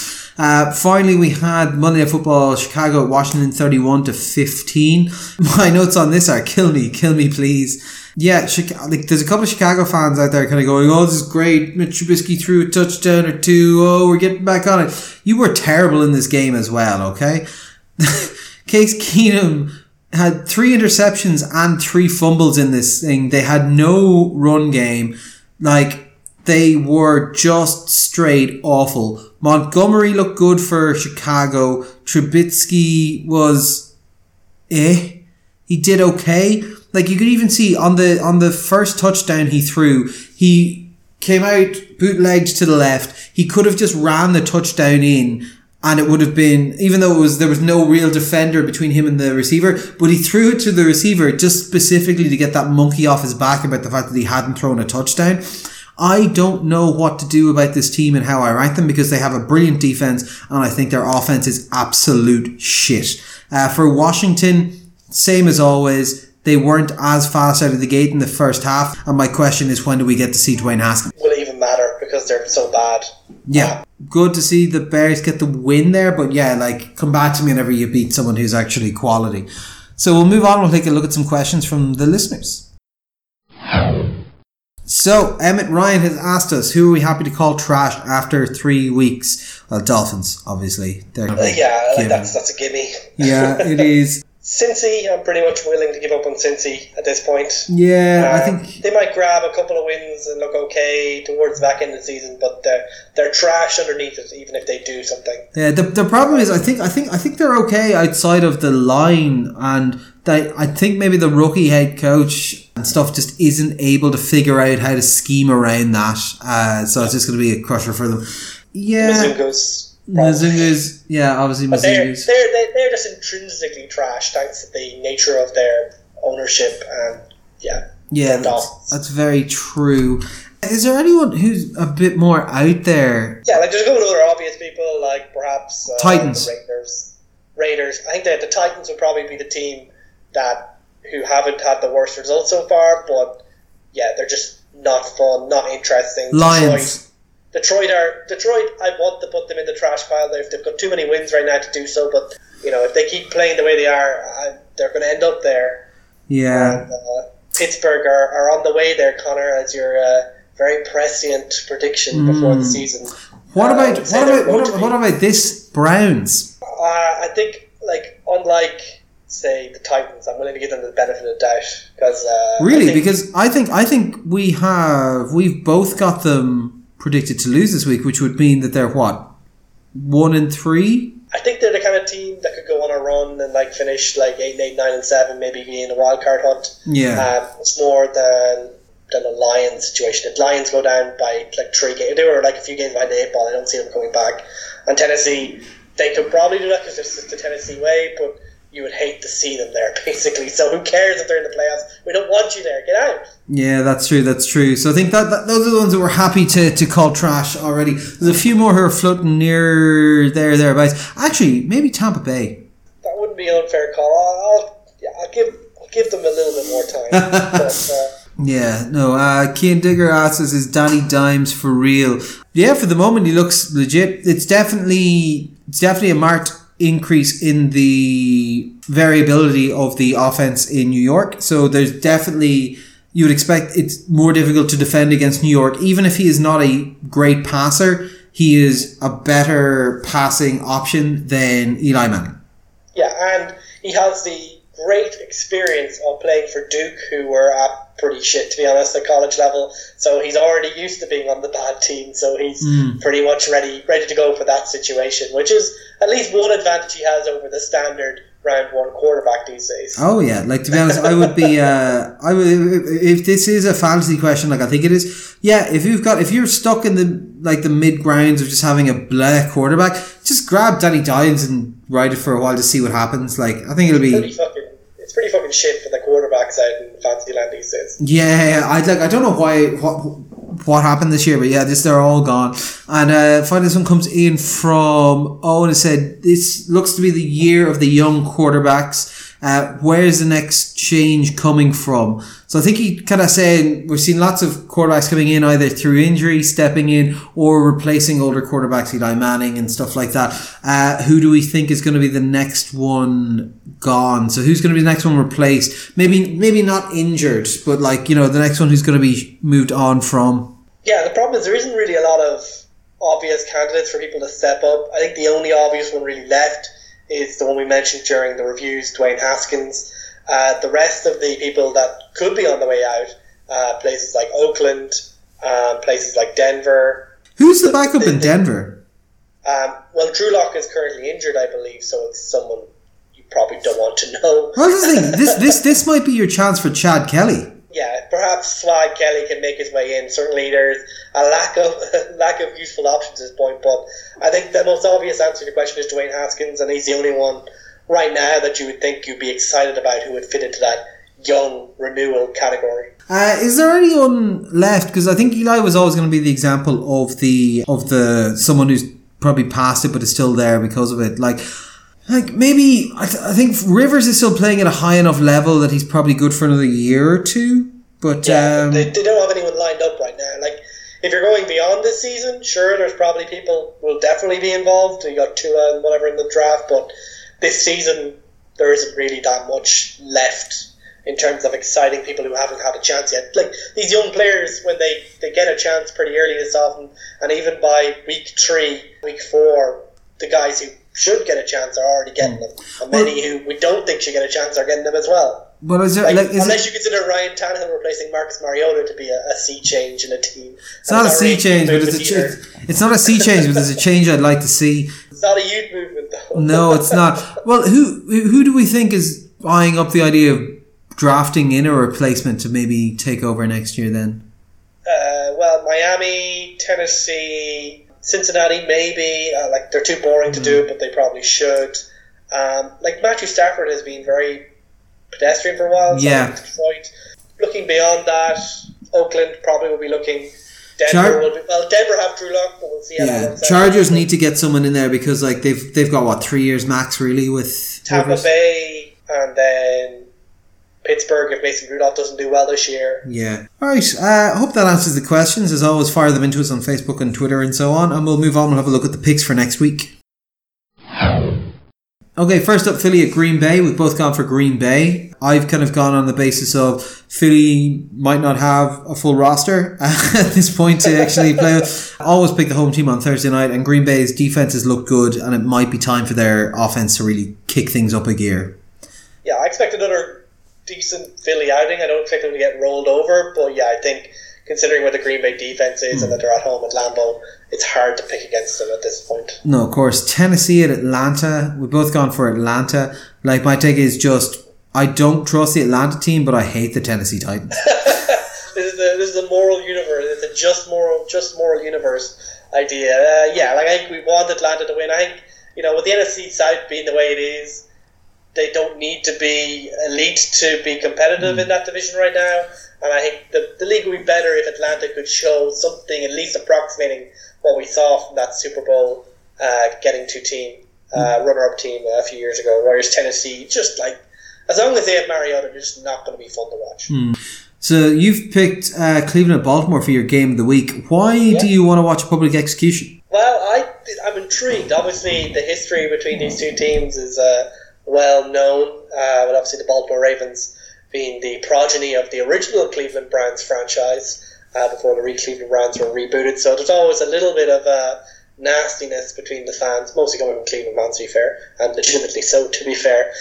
Finally, we had Monday Night Football, Chicago, Washington, 31-15. My notes on this are kill me, please. Yeah, like there's a couple of Chicago fans out there kind of going, oh, this is great. Mitch Trubisky threw a touchdown or two. Oh, we're getting back on it. You were terrible in this game as well, okay? Case Keenum had 3 interceptions and 3 fumbles in this thing. They had no run game. Like, they were just straight awful. Montgomery looked good for Chicago. Trubisky was He did okay. Like, you could even see on the first touchdown he threw, he came out bootlegged to the left. He could have just ran the touchdown in, and it would have been, even though there was no real defender between him and the receiver, but he threw it to the receiver just specifically to get that monkey off his back about the fact that he hadn't thrown a touchdown. I don't know what to do about this team and how I rank them, because they have a brilliant defense, and I think their offense is absolute shit. For Washington, same as always. They weren't as fast out of the gate in the first half. And my question is, when do we get to see Dwayne Haskins? Will it even matter, because they're so bad? Yeah. Good to see the Bears get the win there. But yeah, like, come back to me whenever you beat someone who's actually quality. So we'll move on. We'll take a look at some questions from the listeners. So Emmett Ryan has asked us, who are we happy to call trash after 3 weeks? Well, Dolphins, obviously. Yeah, like that's a gimme. Yeah, it is. Cincy, I'm pretty much willing to give up on Cincy at this point. Yeah, I think they might grab a couple of wins and look okay towards the back end of the season, but they're trash underneath it, even if they do something. Yeah, the problem is I think they're okay outside of the line, and I think maybe the rookie head coach and stuff just isn't able to figure out how to scheme around that. So it's just going to be a crusher for them. Yeah. Mizungu's, yeah, obviously Mizungu's. They're just intrinsically trash thanks to the nature of their ownership. Yeah, that's very true. Is there anyone who's a bit more out there? Yeah, like there's a couple of other obvious people, like perhaps Titans, the Raiders. I think that the Titans would probably be the team who haven't had the worst results so far, but yeah, they're just not fun, not interesting. Lions. Detroit, I want to put them in the trash pile. They've got too many wins right now to do so, but you know, if they keep playing the way they are, they're going to end up there. Yeah. And, Pittsburgh are on the way there, Connor, as your very prescient prediction before the season. What about this Browns? I think, like, unlike say the Titans, I'm willing to give them the benefit of the doubt because I think we've both got them predicted to lose this week, which would mean that they're 1-3. I think they're the kind of team that could go on a run and like finish like 8-8, 9-7, maybe be in a wild card hunt. Yeah, it's more than a Lions situation. If Lions go down by like 3 games, they were like a few games behind the 8 ball. I don't see them coming back. And Tennessee, they could probably do that because it's the Tennessee way. But you would hate to see them there, basically. So who cares if they're in the playoffs? We don't want you there. Get out. Yeah, that's true. That's true. So I think that those are the ones that we're happy to call trash already. There's a few more who are floating near thereabouts. Actually, maybe Tampa Bay. That wouldn't be an unfair call. I'll give them a little bit more time. But, yeah, no. Cian Digger asks us, is Danny Dimes for real? Yeah, for the moment he looks legit. It's definitely a marked increase in the variability of the offense in New York. So there's definitely, you would expect it's more difficult to defend against New York. Even if he is not a great passer, he is a better passing option than Eli Manning. Yeah, and he has the great experience of playing for Duke, who were at pretty shit, to be honest, at college level. So he's already used to being on the bad team, so he's pretty much ready to go for that situation, which is at least one advantage he has over the standard round one quarterback these days. Oh yeah, like, to be honest, I would be if this is a fantasy question, like I think it is, yeah, if you're stuck in the mid grounds of just having a bleh quarterback, just grab Danny Dimes and ride it for a while to see what happens. Like, I think it'll be pretty fucking shit for the quarterbacks out in fantasy land these days. Yeah, I don't know what happened this year, but yeah, they're all gone. And finally, this one comes in from Owen, and it said, this looks to be the year of the young quarterbacks. Where's the next change coming from? So I think he kind of saying we've seen lots of quarterbacks coming in either through injury, stepping in, or replacing older quarterbacks, Eli Manning and stuff like that. Who do we think is going to be the next one gone? So who's going to be the next one replaced? Maybe not injured, but the next one who's going to be moved on from. Yeah, the problem is there isn't really a lot of obvious candidates for people to step up. I think the only obvious one really left is the one we mentioned during the reviews, Dwayne Haskins. The rest of the people that could be on the way out, places like Oakland, places like Denver. Who's the backup in Denver? Well, Drew Lock is currently injured, I believe, so it's someone you probably don't want to know. Well, this might be your chance for Chad Kelly. Yeah, perhaps Swag Kelly can make his way in. Certainly there's a lack of useful options at this point, but I think the most obvious answer to the question is Dwayne Haskins, and he's the only one right now that you would think you'd be excited about who would fit into that young renewal category. Is there anyone left? Because I think Eli was always going to be the example of the someone who's probably past it but is still there because of it. Like maybe, I think Rivers is still playing at a high enough level that he's probably good for another year or two. But yeah, they don't have anyone lined up right now. Like, if you're going beyond this season, sure, there's probably people who will definitely be involved. You got Tua and whatever in the draft, but this season there isn't really that much left in terms of exciting people who haven't had a chance yet. Like, these young players, when they get a chance pretty early this often, and even by week 4, the guys who should get a chance are already getting them, and many who we don't think should get a chance are getting them as well. But you consider Ryan Tannehill replacing Marcus Mariota to be a sea change in a team. It's not a sea change, but it's a change I'd like to see. It's not a youth movement, though. No, it's not. Well, who do we think is eyeing up the idea of drafting in a replacement to maybe take over next year then? Well, Miami, Tennessee, Cincinnati, maybe. They're too boring to do, but they probably should. Matthew Stafford has been very pedestrian for a while. Yeah. Detroit. Looking beyond that, Oakland probably will be looking. Denver will be. Well, Denver have Drew Lock, but we'll see how that goes. Chargers need to get someone in there because they've got 3 years max really with Tampa Rivers. Bay, and then Pittsburgh, if Mason Rudolph doesn't do well this year. Yeah. All right. I hope that answers the questions. As always, fire them into us on Facebook and Twitter and so on. And we'll move on and have a look at the picks for next week. Okay, first up, Philly at Green Bay. We've both gone for Green Bay. I've kind of gone on the basis of Philly might not have a full roster at this point to actually play with. I always pick the home team on Thursday night, and Green Bay's defense has looked good, and it might be time for their offense to really kick things up a gear. Yeah, I expect another decent Philly outing. I don't expect them to get rolled over, but yeah, I think considering what the Green Bay defense is and that they're at home at Lambeau, it's hard to pick against them at this point. No, of course. Tennessee at Atlanta. We've both gone for Atlanta. Like, my take is just, I don't trust the Atlanta team, but I hate the Tennessee Titans. This is a moral universe. It's a just moral universe idea. I think we want Atlanta to win. I think, with the NFC side being the way it is, They don't need to be elite to be competitive in that division right now. And I think the league would be better if Atlanta could show something at least approximating what we saw from that Super Bowl getting to team, runner-up team a few years ago. Whereas Tennessee, just like, as long as they have Mariota, they're just not going to be fun to watch. So you've picked Cleveland at Baltimore for your game of the week. Why do you want to watch public execution? Well, I'm intrigued. Obviously, the history between these two teams is well-known, with obviously the Baltimore Ravens being the progeny of the original Cleveland Browns franchise before the Cleveland Browns were rebooted. So there's always a little bit of nastiness between the fans, mostly coming from Cleveland fans, to be fair, and legitimately so, to be fair.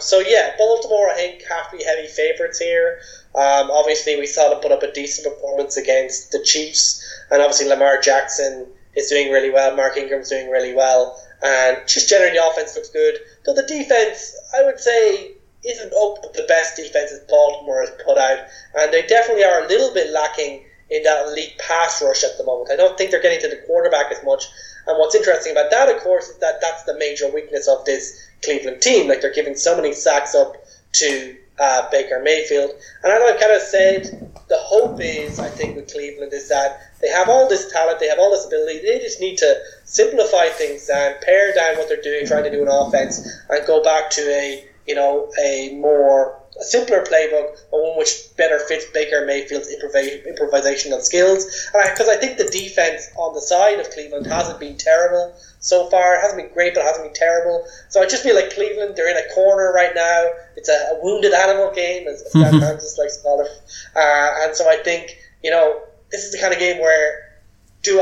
So, Baltimore, I think, have to be heavy favourites here. Obviously, we saw them put up a decent performance against the Chiefs, and obviously Lamar Jackson is doing really well, Mark Ingram's doing really well, and just generally the offense looks good. Though the defense, I would say, isn't up to the best defense that Baltimore has put out, and they definitely are a little bit lacking in that elite pass rush at the moment. I don't think they're getting to the quarterback as much, and what's interesting about that, of course, is that that's the major weakness of this Cleveland team. Like, they're giving so many sacks up to Baker Mayfield, and as I've kind of said, the hope is, I think, with Cleveland is that they have all this talent, they have all this ability, they just need to simplify things and pare down what they're doing, trying to do an offense, and go back to a simpler playbook, but one which better fits Baker Mayfield's improvisational skills. Because I think the defense on the side of Cleveland hasn't been terrible so far. It hasn't been great, but it hasn't been terrible. So I just feel like Cleveland, they're in a corner right now. It's a wounded animal game, as Dan Dimes likes to call it. And so I think, this is the kind of game where can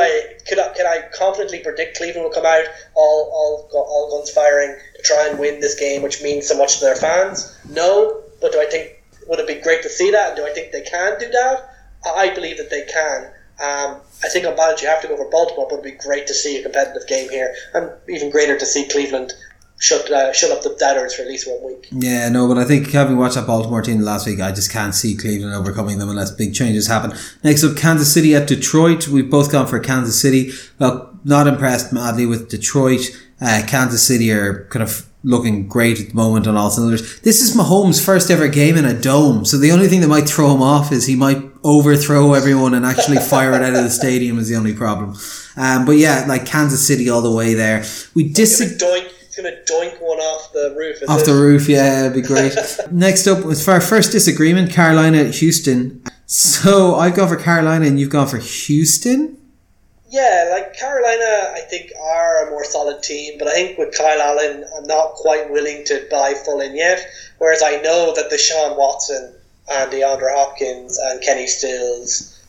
I confidently predict Cleveland will come out all guns firing to try and win this game, which means so much to their fans? No, but do I think would it be great to see that? And do I think they can do that? I believe that they can. I think on balance you have to go for Baltimore, but it'd be great to see a competitive game here, and even greater to see Cleveland shut up the doubters for at least 1 week. Yeah, no, but I think having watched that Baltimore team last week, I just can't see Cleveland overcoming them unless big changes happen. Next up, Kansas City at Detroit. We've both gone for Kansas City. Well, not impressed madly with Detroit. Kansas City are kind of looking great at the moment on all cylinders. This is Mahomes' first ever game in a dome, so the only thing that might throw him off is he might overthrow everyone and actually fire it out of the stadium is the only problem. But Kansas City all the way there. We disagree. Going to doink one off the roof. Off the roof, yeah, it'd be great. Next up, for our first disagreement, Carolina at Houston. So I've gone for Carolina and you've gone for Houston? Yeah, Carolina, I think, are a more solid team, but I think with Kyle Allen, I'm not quite willing to buy full in yet, whereas I know that Deshaun Watson and DeAndre Hopkins and Kenny Stills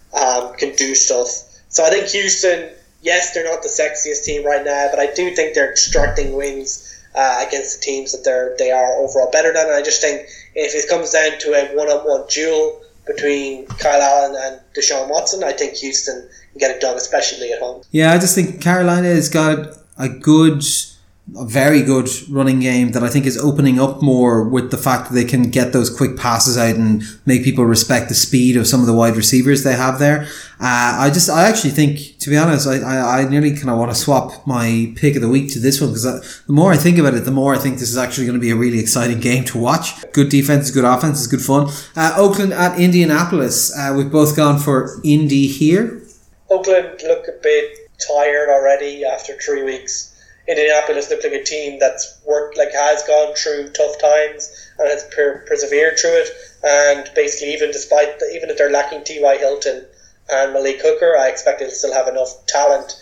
can do stuff. So I think Houston... Yes, they're not the sexiest team right now, but I do think they're extracting wins against the teams that they are overall better than. And I just think if it comes down to a one-on-one duel between Kyle Allen and Deshaun Watson, I think Houston can get it done, especially at home. Yeah, I just think Carolina has got a very good running game that I think is opening up more with the fact that they can get those quick passes out and make people respect the speed of some of the wide receivers they have there. I actually think, to be honest, I nearly kind of want to swap my pick of the week to this one, because the more I think about it, the more I think this is actually going to be a really exciting game to watch. Good defense, good offense, is good fun. Oakland at Indianapolis. We've both gone for Indy here. Oakland look a bit tired already after 3 weeks. Indianapolis looked like a team that's worked, has gone through tough times and has persevered through it. And basically, even if they're lacking T.Y. Hilton and Malik Hooker, I expect they'll still have enough talent,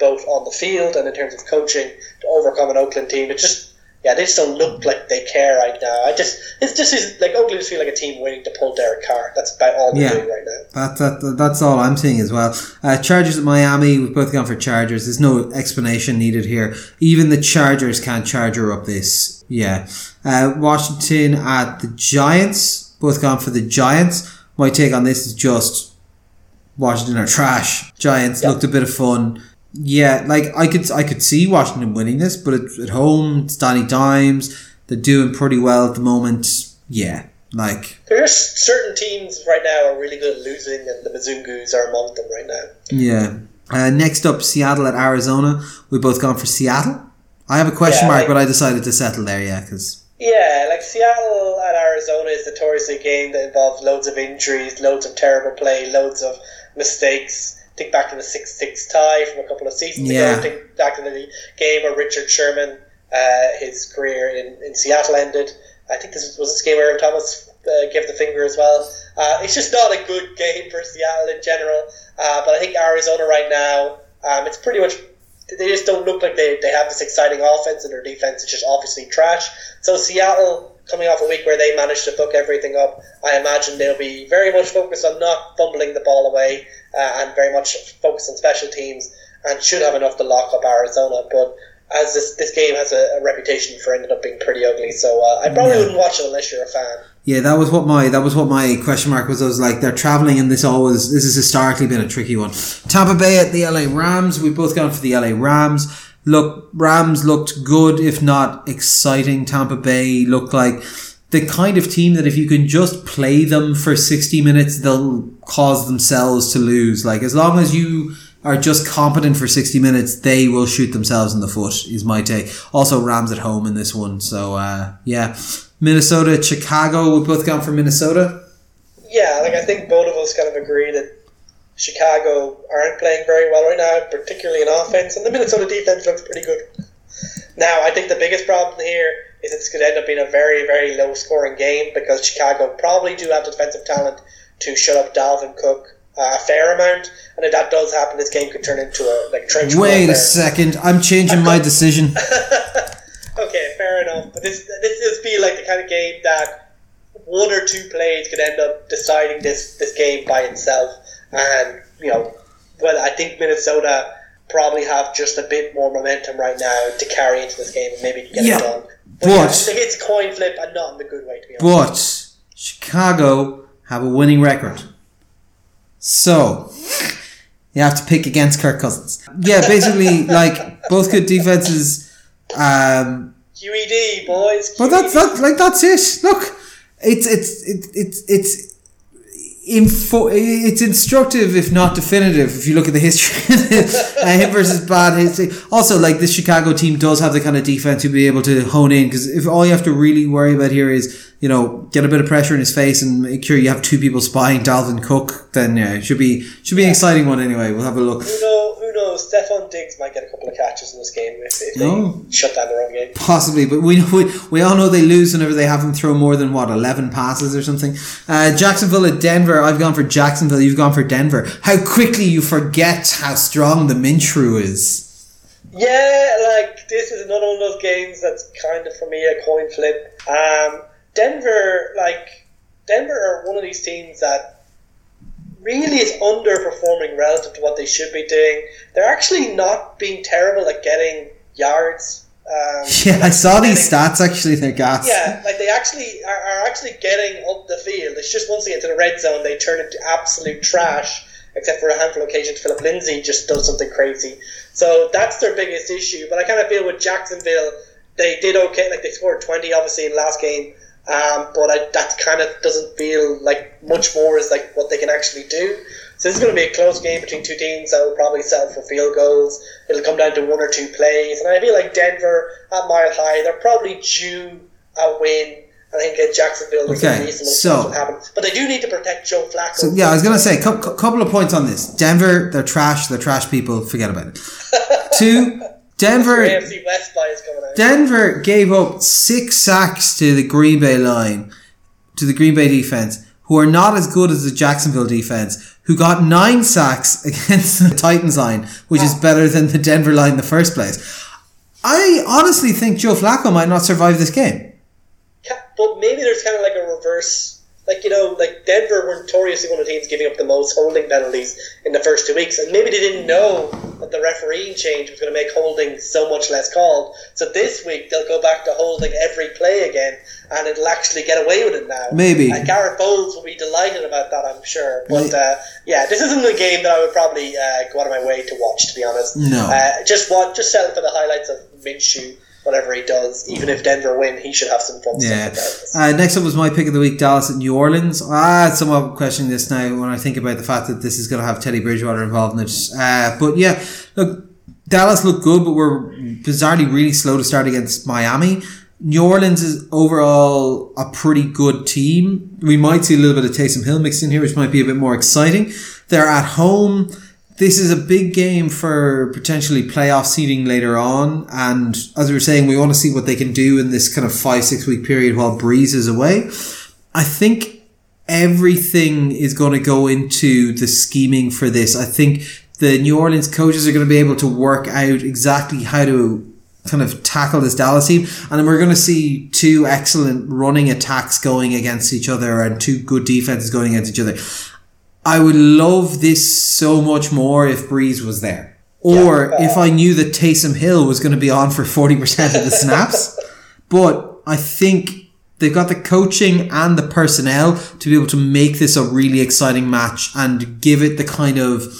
both on the field and in terms of coaching, to overcome an Oakland team. It's just, they just don't look like they care right now. Oakland just feel like a team waiting to pull Derek Carr. That's about all they're doing right now. That's all I'm seeing as well. Chargers at Miami. We've both gone for Chargers. There's no explanation needed here. Even the Chargers can't charger up this. Yeah. Washington at the Giants. Both gone for the Giants. My take on this is just Washington are trash. Giants looked a bit of fun. Yeah, I could see Washington winning this, but it's at home, it's Danny Dimes, they're doing pretty well at the moment. Yeah, there's certain teams right now are really good at losing, and the Mizungus are among them right now. Yeah. Next up, Seattle at Arizona. We've both gone for Seattle. I have a question mark, but I decided to settle there, yeah, because... Yeah, like Seattle and Arizona is notoriously a game that involves loads of injuries, loads of terrible play, loads of mistakes. Think back to the 6-6 tie from a couple of seasons ago. Think back to the game where Richard Sherman, his career in Seattle ended. I think this was this game where Aaron Thomas gave the finger as well. It's just not a good game for Seattle in general. But I think Arizona right now, it's pretty much... They just don't look like they have this exciting offense, and their defense is just obviously trash. So Seattle, coming off a week where they managed to fuck everything up, I imagine they'll be very much focused on not fumbling the ball away and very much focused on special teams, and should have enough to lock up Arizona. But as this game has a reputation for ended up being pretty ugly, so I probably wouldn't watch it unless you're a fan. Yeah, that was what my question mark was. I was like, they're travelling, and this has historically been a tricky one. Tampa Bay at the LA Rams. We've both gone for the LA Rams. Look, Rams looked good, if not exciting. Tampa Bay looked like the kind of team that if you can just play them for 60 minutes, they'll cause themselves to lose. Like, as long as you are just competent for 60 minutes, they will shoot themselves in the foot, is my take. Also, Rams at home in this one. So, yeah. Minnesota, Chicago, we've both gone for Minnesota. Yeah, like I think both of us kind of agree that Chicago aren't playing very well right now, particularly in offense, and the Minnesota defense looks pretty good. Now, I think the biggest problem here is it's going to end up being a very, very low-scoring game, because Chicago probably do have the defensive talent to shut up Dalvin Cook a fair amount, and if that does happen, this game could turn into a trench. Wait a second, I'm changing my decision. Okay, fair enough. But this be like the kind of game that one or two plays could end up deciding this game by itself. And well, I think Minnesota probably have just a bit more momentum right now to carry into this game and maybe get it done. But it's coin flip and not in the good way, to be honest. But Chicago have a winning record, so you have to pick against Kirk Cousins. Yeah, basically, like, both good defenses. QED boys. QED. But that's it. Look, it's instructive, if not definitive, if you look at the history of this. Hit versus bad history. Also, like, this Chicago team does have the kind of defense to be able to hone in, because if all you have to really worry about here is, get a bit of pressure in his face and make sure you have two people spying Dalvin Cook, then yeah, it should be an exciting one anyway. We'll have a look. Who knows? Stephon Diggs might get a couple of catches in this game if they shut down their own game. Possibly, but we all know they lose whenever they have them throw more than 11 passes or something. Jacksonville at Denver. I've gone for Jacksonville, you've gone for Denver. How quickly you forget how strong the Minshew is. Yeah, like, this is another one of those games that's kind of, for me, a coin flip. Denver are one of these teams that really is underperforming relative to what they should be doing. They're actually not being terrible at getting yards. I saw these stats actually. They're gas. Yeah, like, they actually are actually getting up the field. It's just once they get to the red zone, they turn it to absolute trash. Except for a handful of occasions, Philip Lindsay just does something crazy. So that's their biggest issue. But I kind of feel with Jacksonville, they did okay. Like, they scored 20 obviously in the last game, but that kind of doesn't feel like much more is like what they can actually do. So this is going to be a close game between two teams that will probably settle for field goals. It'll come down to one or two plays. And I feel like Denver at Mile High, they're probably due a win. I think Jacksonville is going to be something that happen. But they do need to protect Joe Flacco. So, yeah, I was going to say, a couple of points on this. Denver, they're trash people. Forget about it. Two, Denver... AFC West buy is coming out. Denver gave up 6 sacks to the Green Bay line, to the Green Bay defense, who are not as good as the Jacksonville defense, who got 9 sacks against the Titans line, which is better than the Denver line in the first place. I honestly think Joe Flacco might not survive this game. But maybe there's kind of like a reverse, like Denver were notoriously one of the teams giving up the most holding penalties in the first 2 weeks, and maybe they didn't know that the refereeing change was going to make holding so much less called. So this week they'll go back to holding every play again, and it'll actually get away with it now. Maybe. And Garrett Bowles will be delighted about that, I'm sure. But yeah, this isn't a game that I would probably go out of my way to watch, to be honest. No. Just settle for the highlights of Minshew. Whatever he does, even if Denver win, he should have some fun. Yeah. Next up was my pick of the week, Dallas at New Orleans. I'm somewhat questioning this now when I think about the fact that this is going to have Teddy Bridgewater involved in it. But yeah, look, Dallas looked good, but we're bizarrely really slow to start against Miami. New Orleans is overall a pretty good team. We might see a little bit of Taysom Hill mixed in here, which might be a bit more exciting. They're at home. This is a big game for potentially playoff seeding later on. And as we were saying, we want to see what they can do in this kind of 5-6 week period while Breeze is away. I think everything is going to go into the scheming for this. I think the New Orleans coaches are going to be able to work out exactly how to kind of tackle this Dallas team, and we're going to see two excellent running attacks going against each other and two good defenses going against each other. I would love this so much more if Breeze was there, or if I knew that Taysom Hill was going to be on for 40% of the snaps. But I think they've got the coaching and the personnel to be able to make this a really exciting match and give it the kind of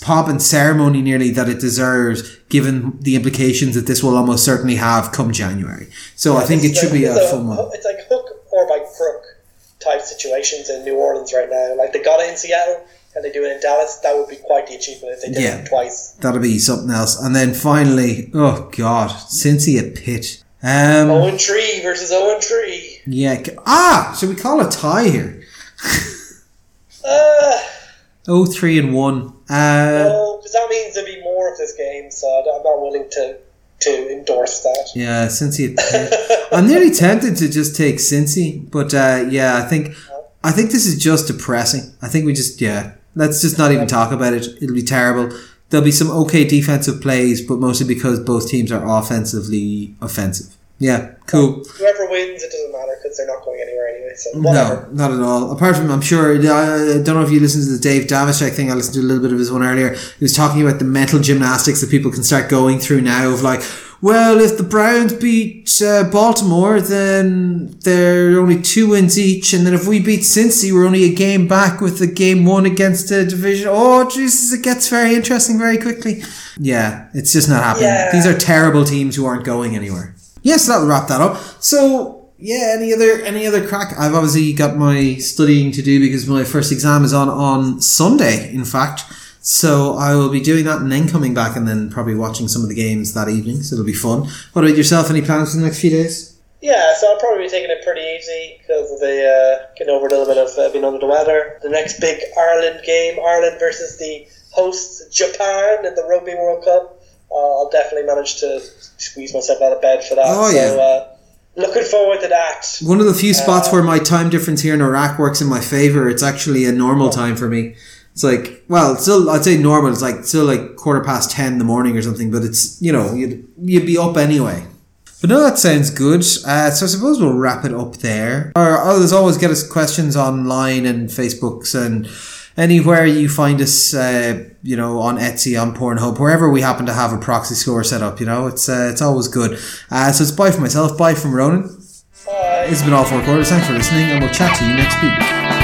pop and ceremony nearly that it deserves, given the implications that this will almost certainly have come January. So I think it should be a fun one. It's like hook or by crook type situations in New Orleans right now. Like they got it in Seattle and they do it in Dallas. That would be quite the achievement if they did it twice. That'll be something else. And then finally, oh God, Cincy at Pitt. 0-3 versus 0-3. Yeah. Ah, should we call a tie here? 0-3-1. No, because that means there'll be more of this game, so I'm not willing to endorse that. Yeah, Cincy. I'm nearly tempted to just take Cincy, but I think this is just depressing. I think we just let's just not even talk about it. It'll be terrible. There'll be some okay defensive plays, but mostly because both teams are offensively offensive. Yeah, cool. Whoever wins, it doesn't matter because they're not going anywhere anyway. So whatever. No, not at all. Apart from, I'm sure, I don't know if you listened to the Dave Damashek thing. I listened to a little bit of his one earlier. He was talking about the mental gymnastics that people can start going through now of like, well, if the Browns beat Baltimore, then they're only 2 wins each. And then if we beat Cincy, we're only a game back with the game one against the division. Oh, Jesus, it gets very interesting very quickly. Yeah, it's just not happening. Yeah. These are terrible teams who aren't going anywhere. Yes, that'll wrap that up. So, yeah, any other crack? I've obviously got my studying to do because my first exam is on Sunday, in fact. So I will be doing that and then coming back and then probably watching some of the games that evening. So it'll be fun. What about yourself? Any plans for the next few days? Yeah, so I'll probably be taking it pretty easy because of the getting over a little bit of being under the weather. The next big Ireland game, Ireland versus the hosts Japan in the Rugby World Cup. I'll definitely manage to squeeze myself out of bed for that. Oh, yeah. So, looking forward to that. One of the few spots where my time difference here in Iraq works in my favour. It's actually a normal time for me. It's like, well, still, I'd say normal. It's like still like 10:15 in the morning or something. But it's, you know, you'd be up anyway. But no, that sounds good. So I suppose we'll wrap it up there. Or as always, get us questions online and Facebooks and anywhere you find us, on Etsy, on Pornhub, wherever we happen to have a proxy score set up, it's always good. So it's bye from myself, bye from Ronan. Bye. It's been All Four Quarters. Thanks for listening, and we'll chat to you next week.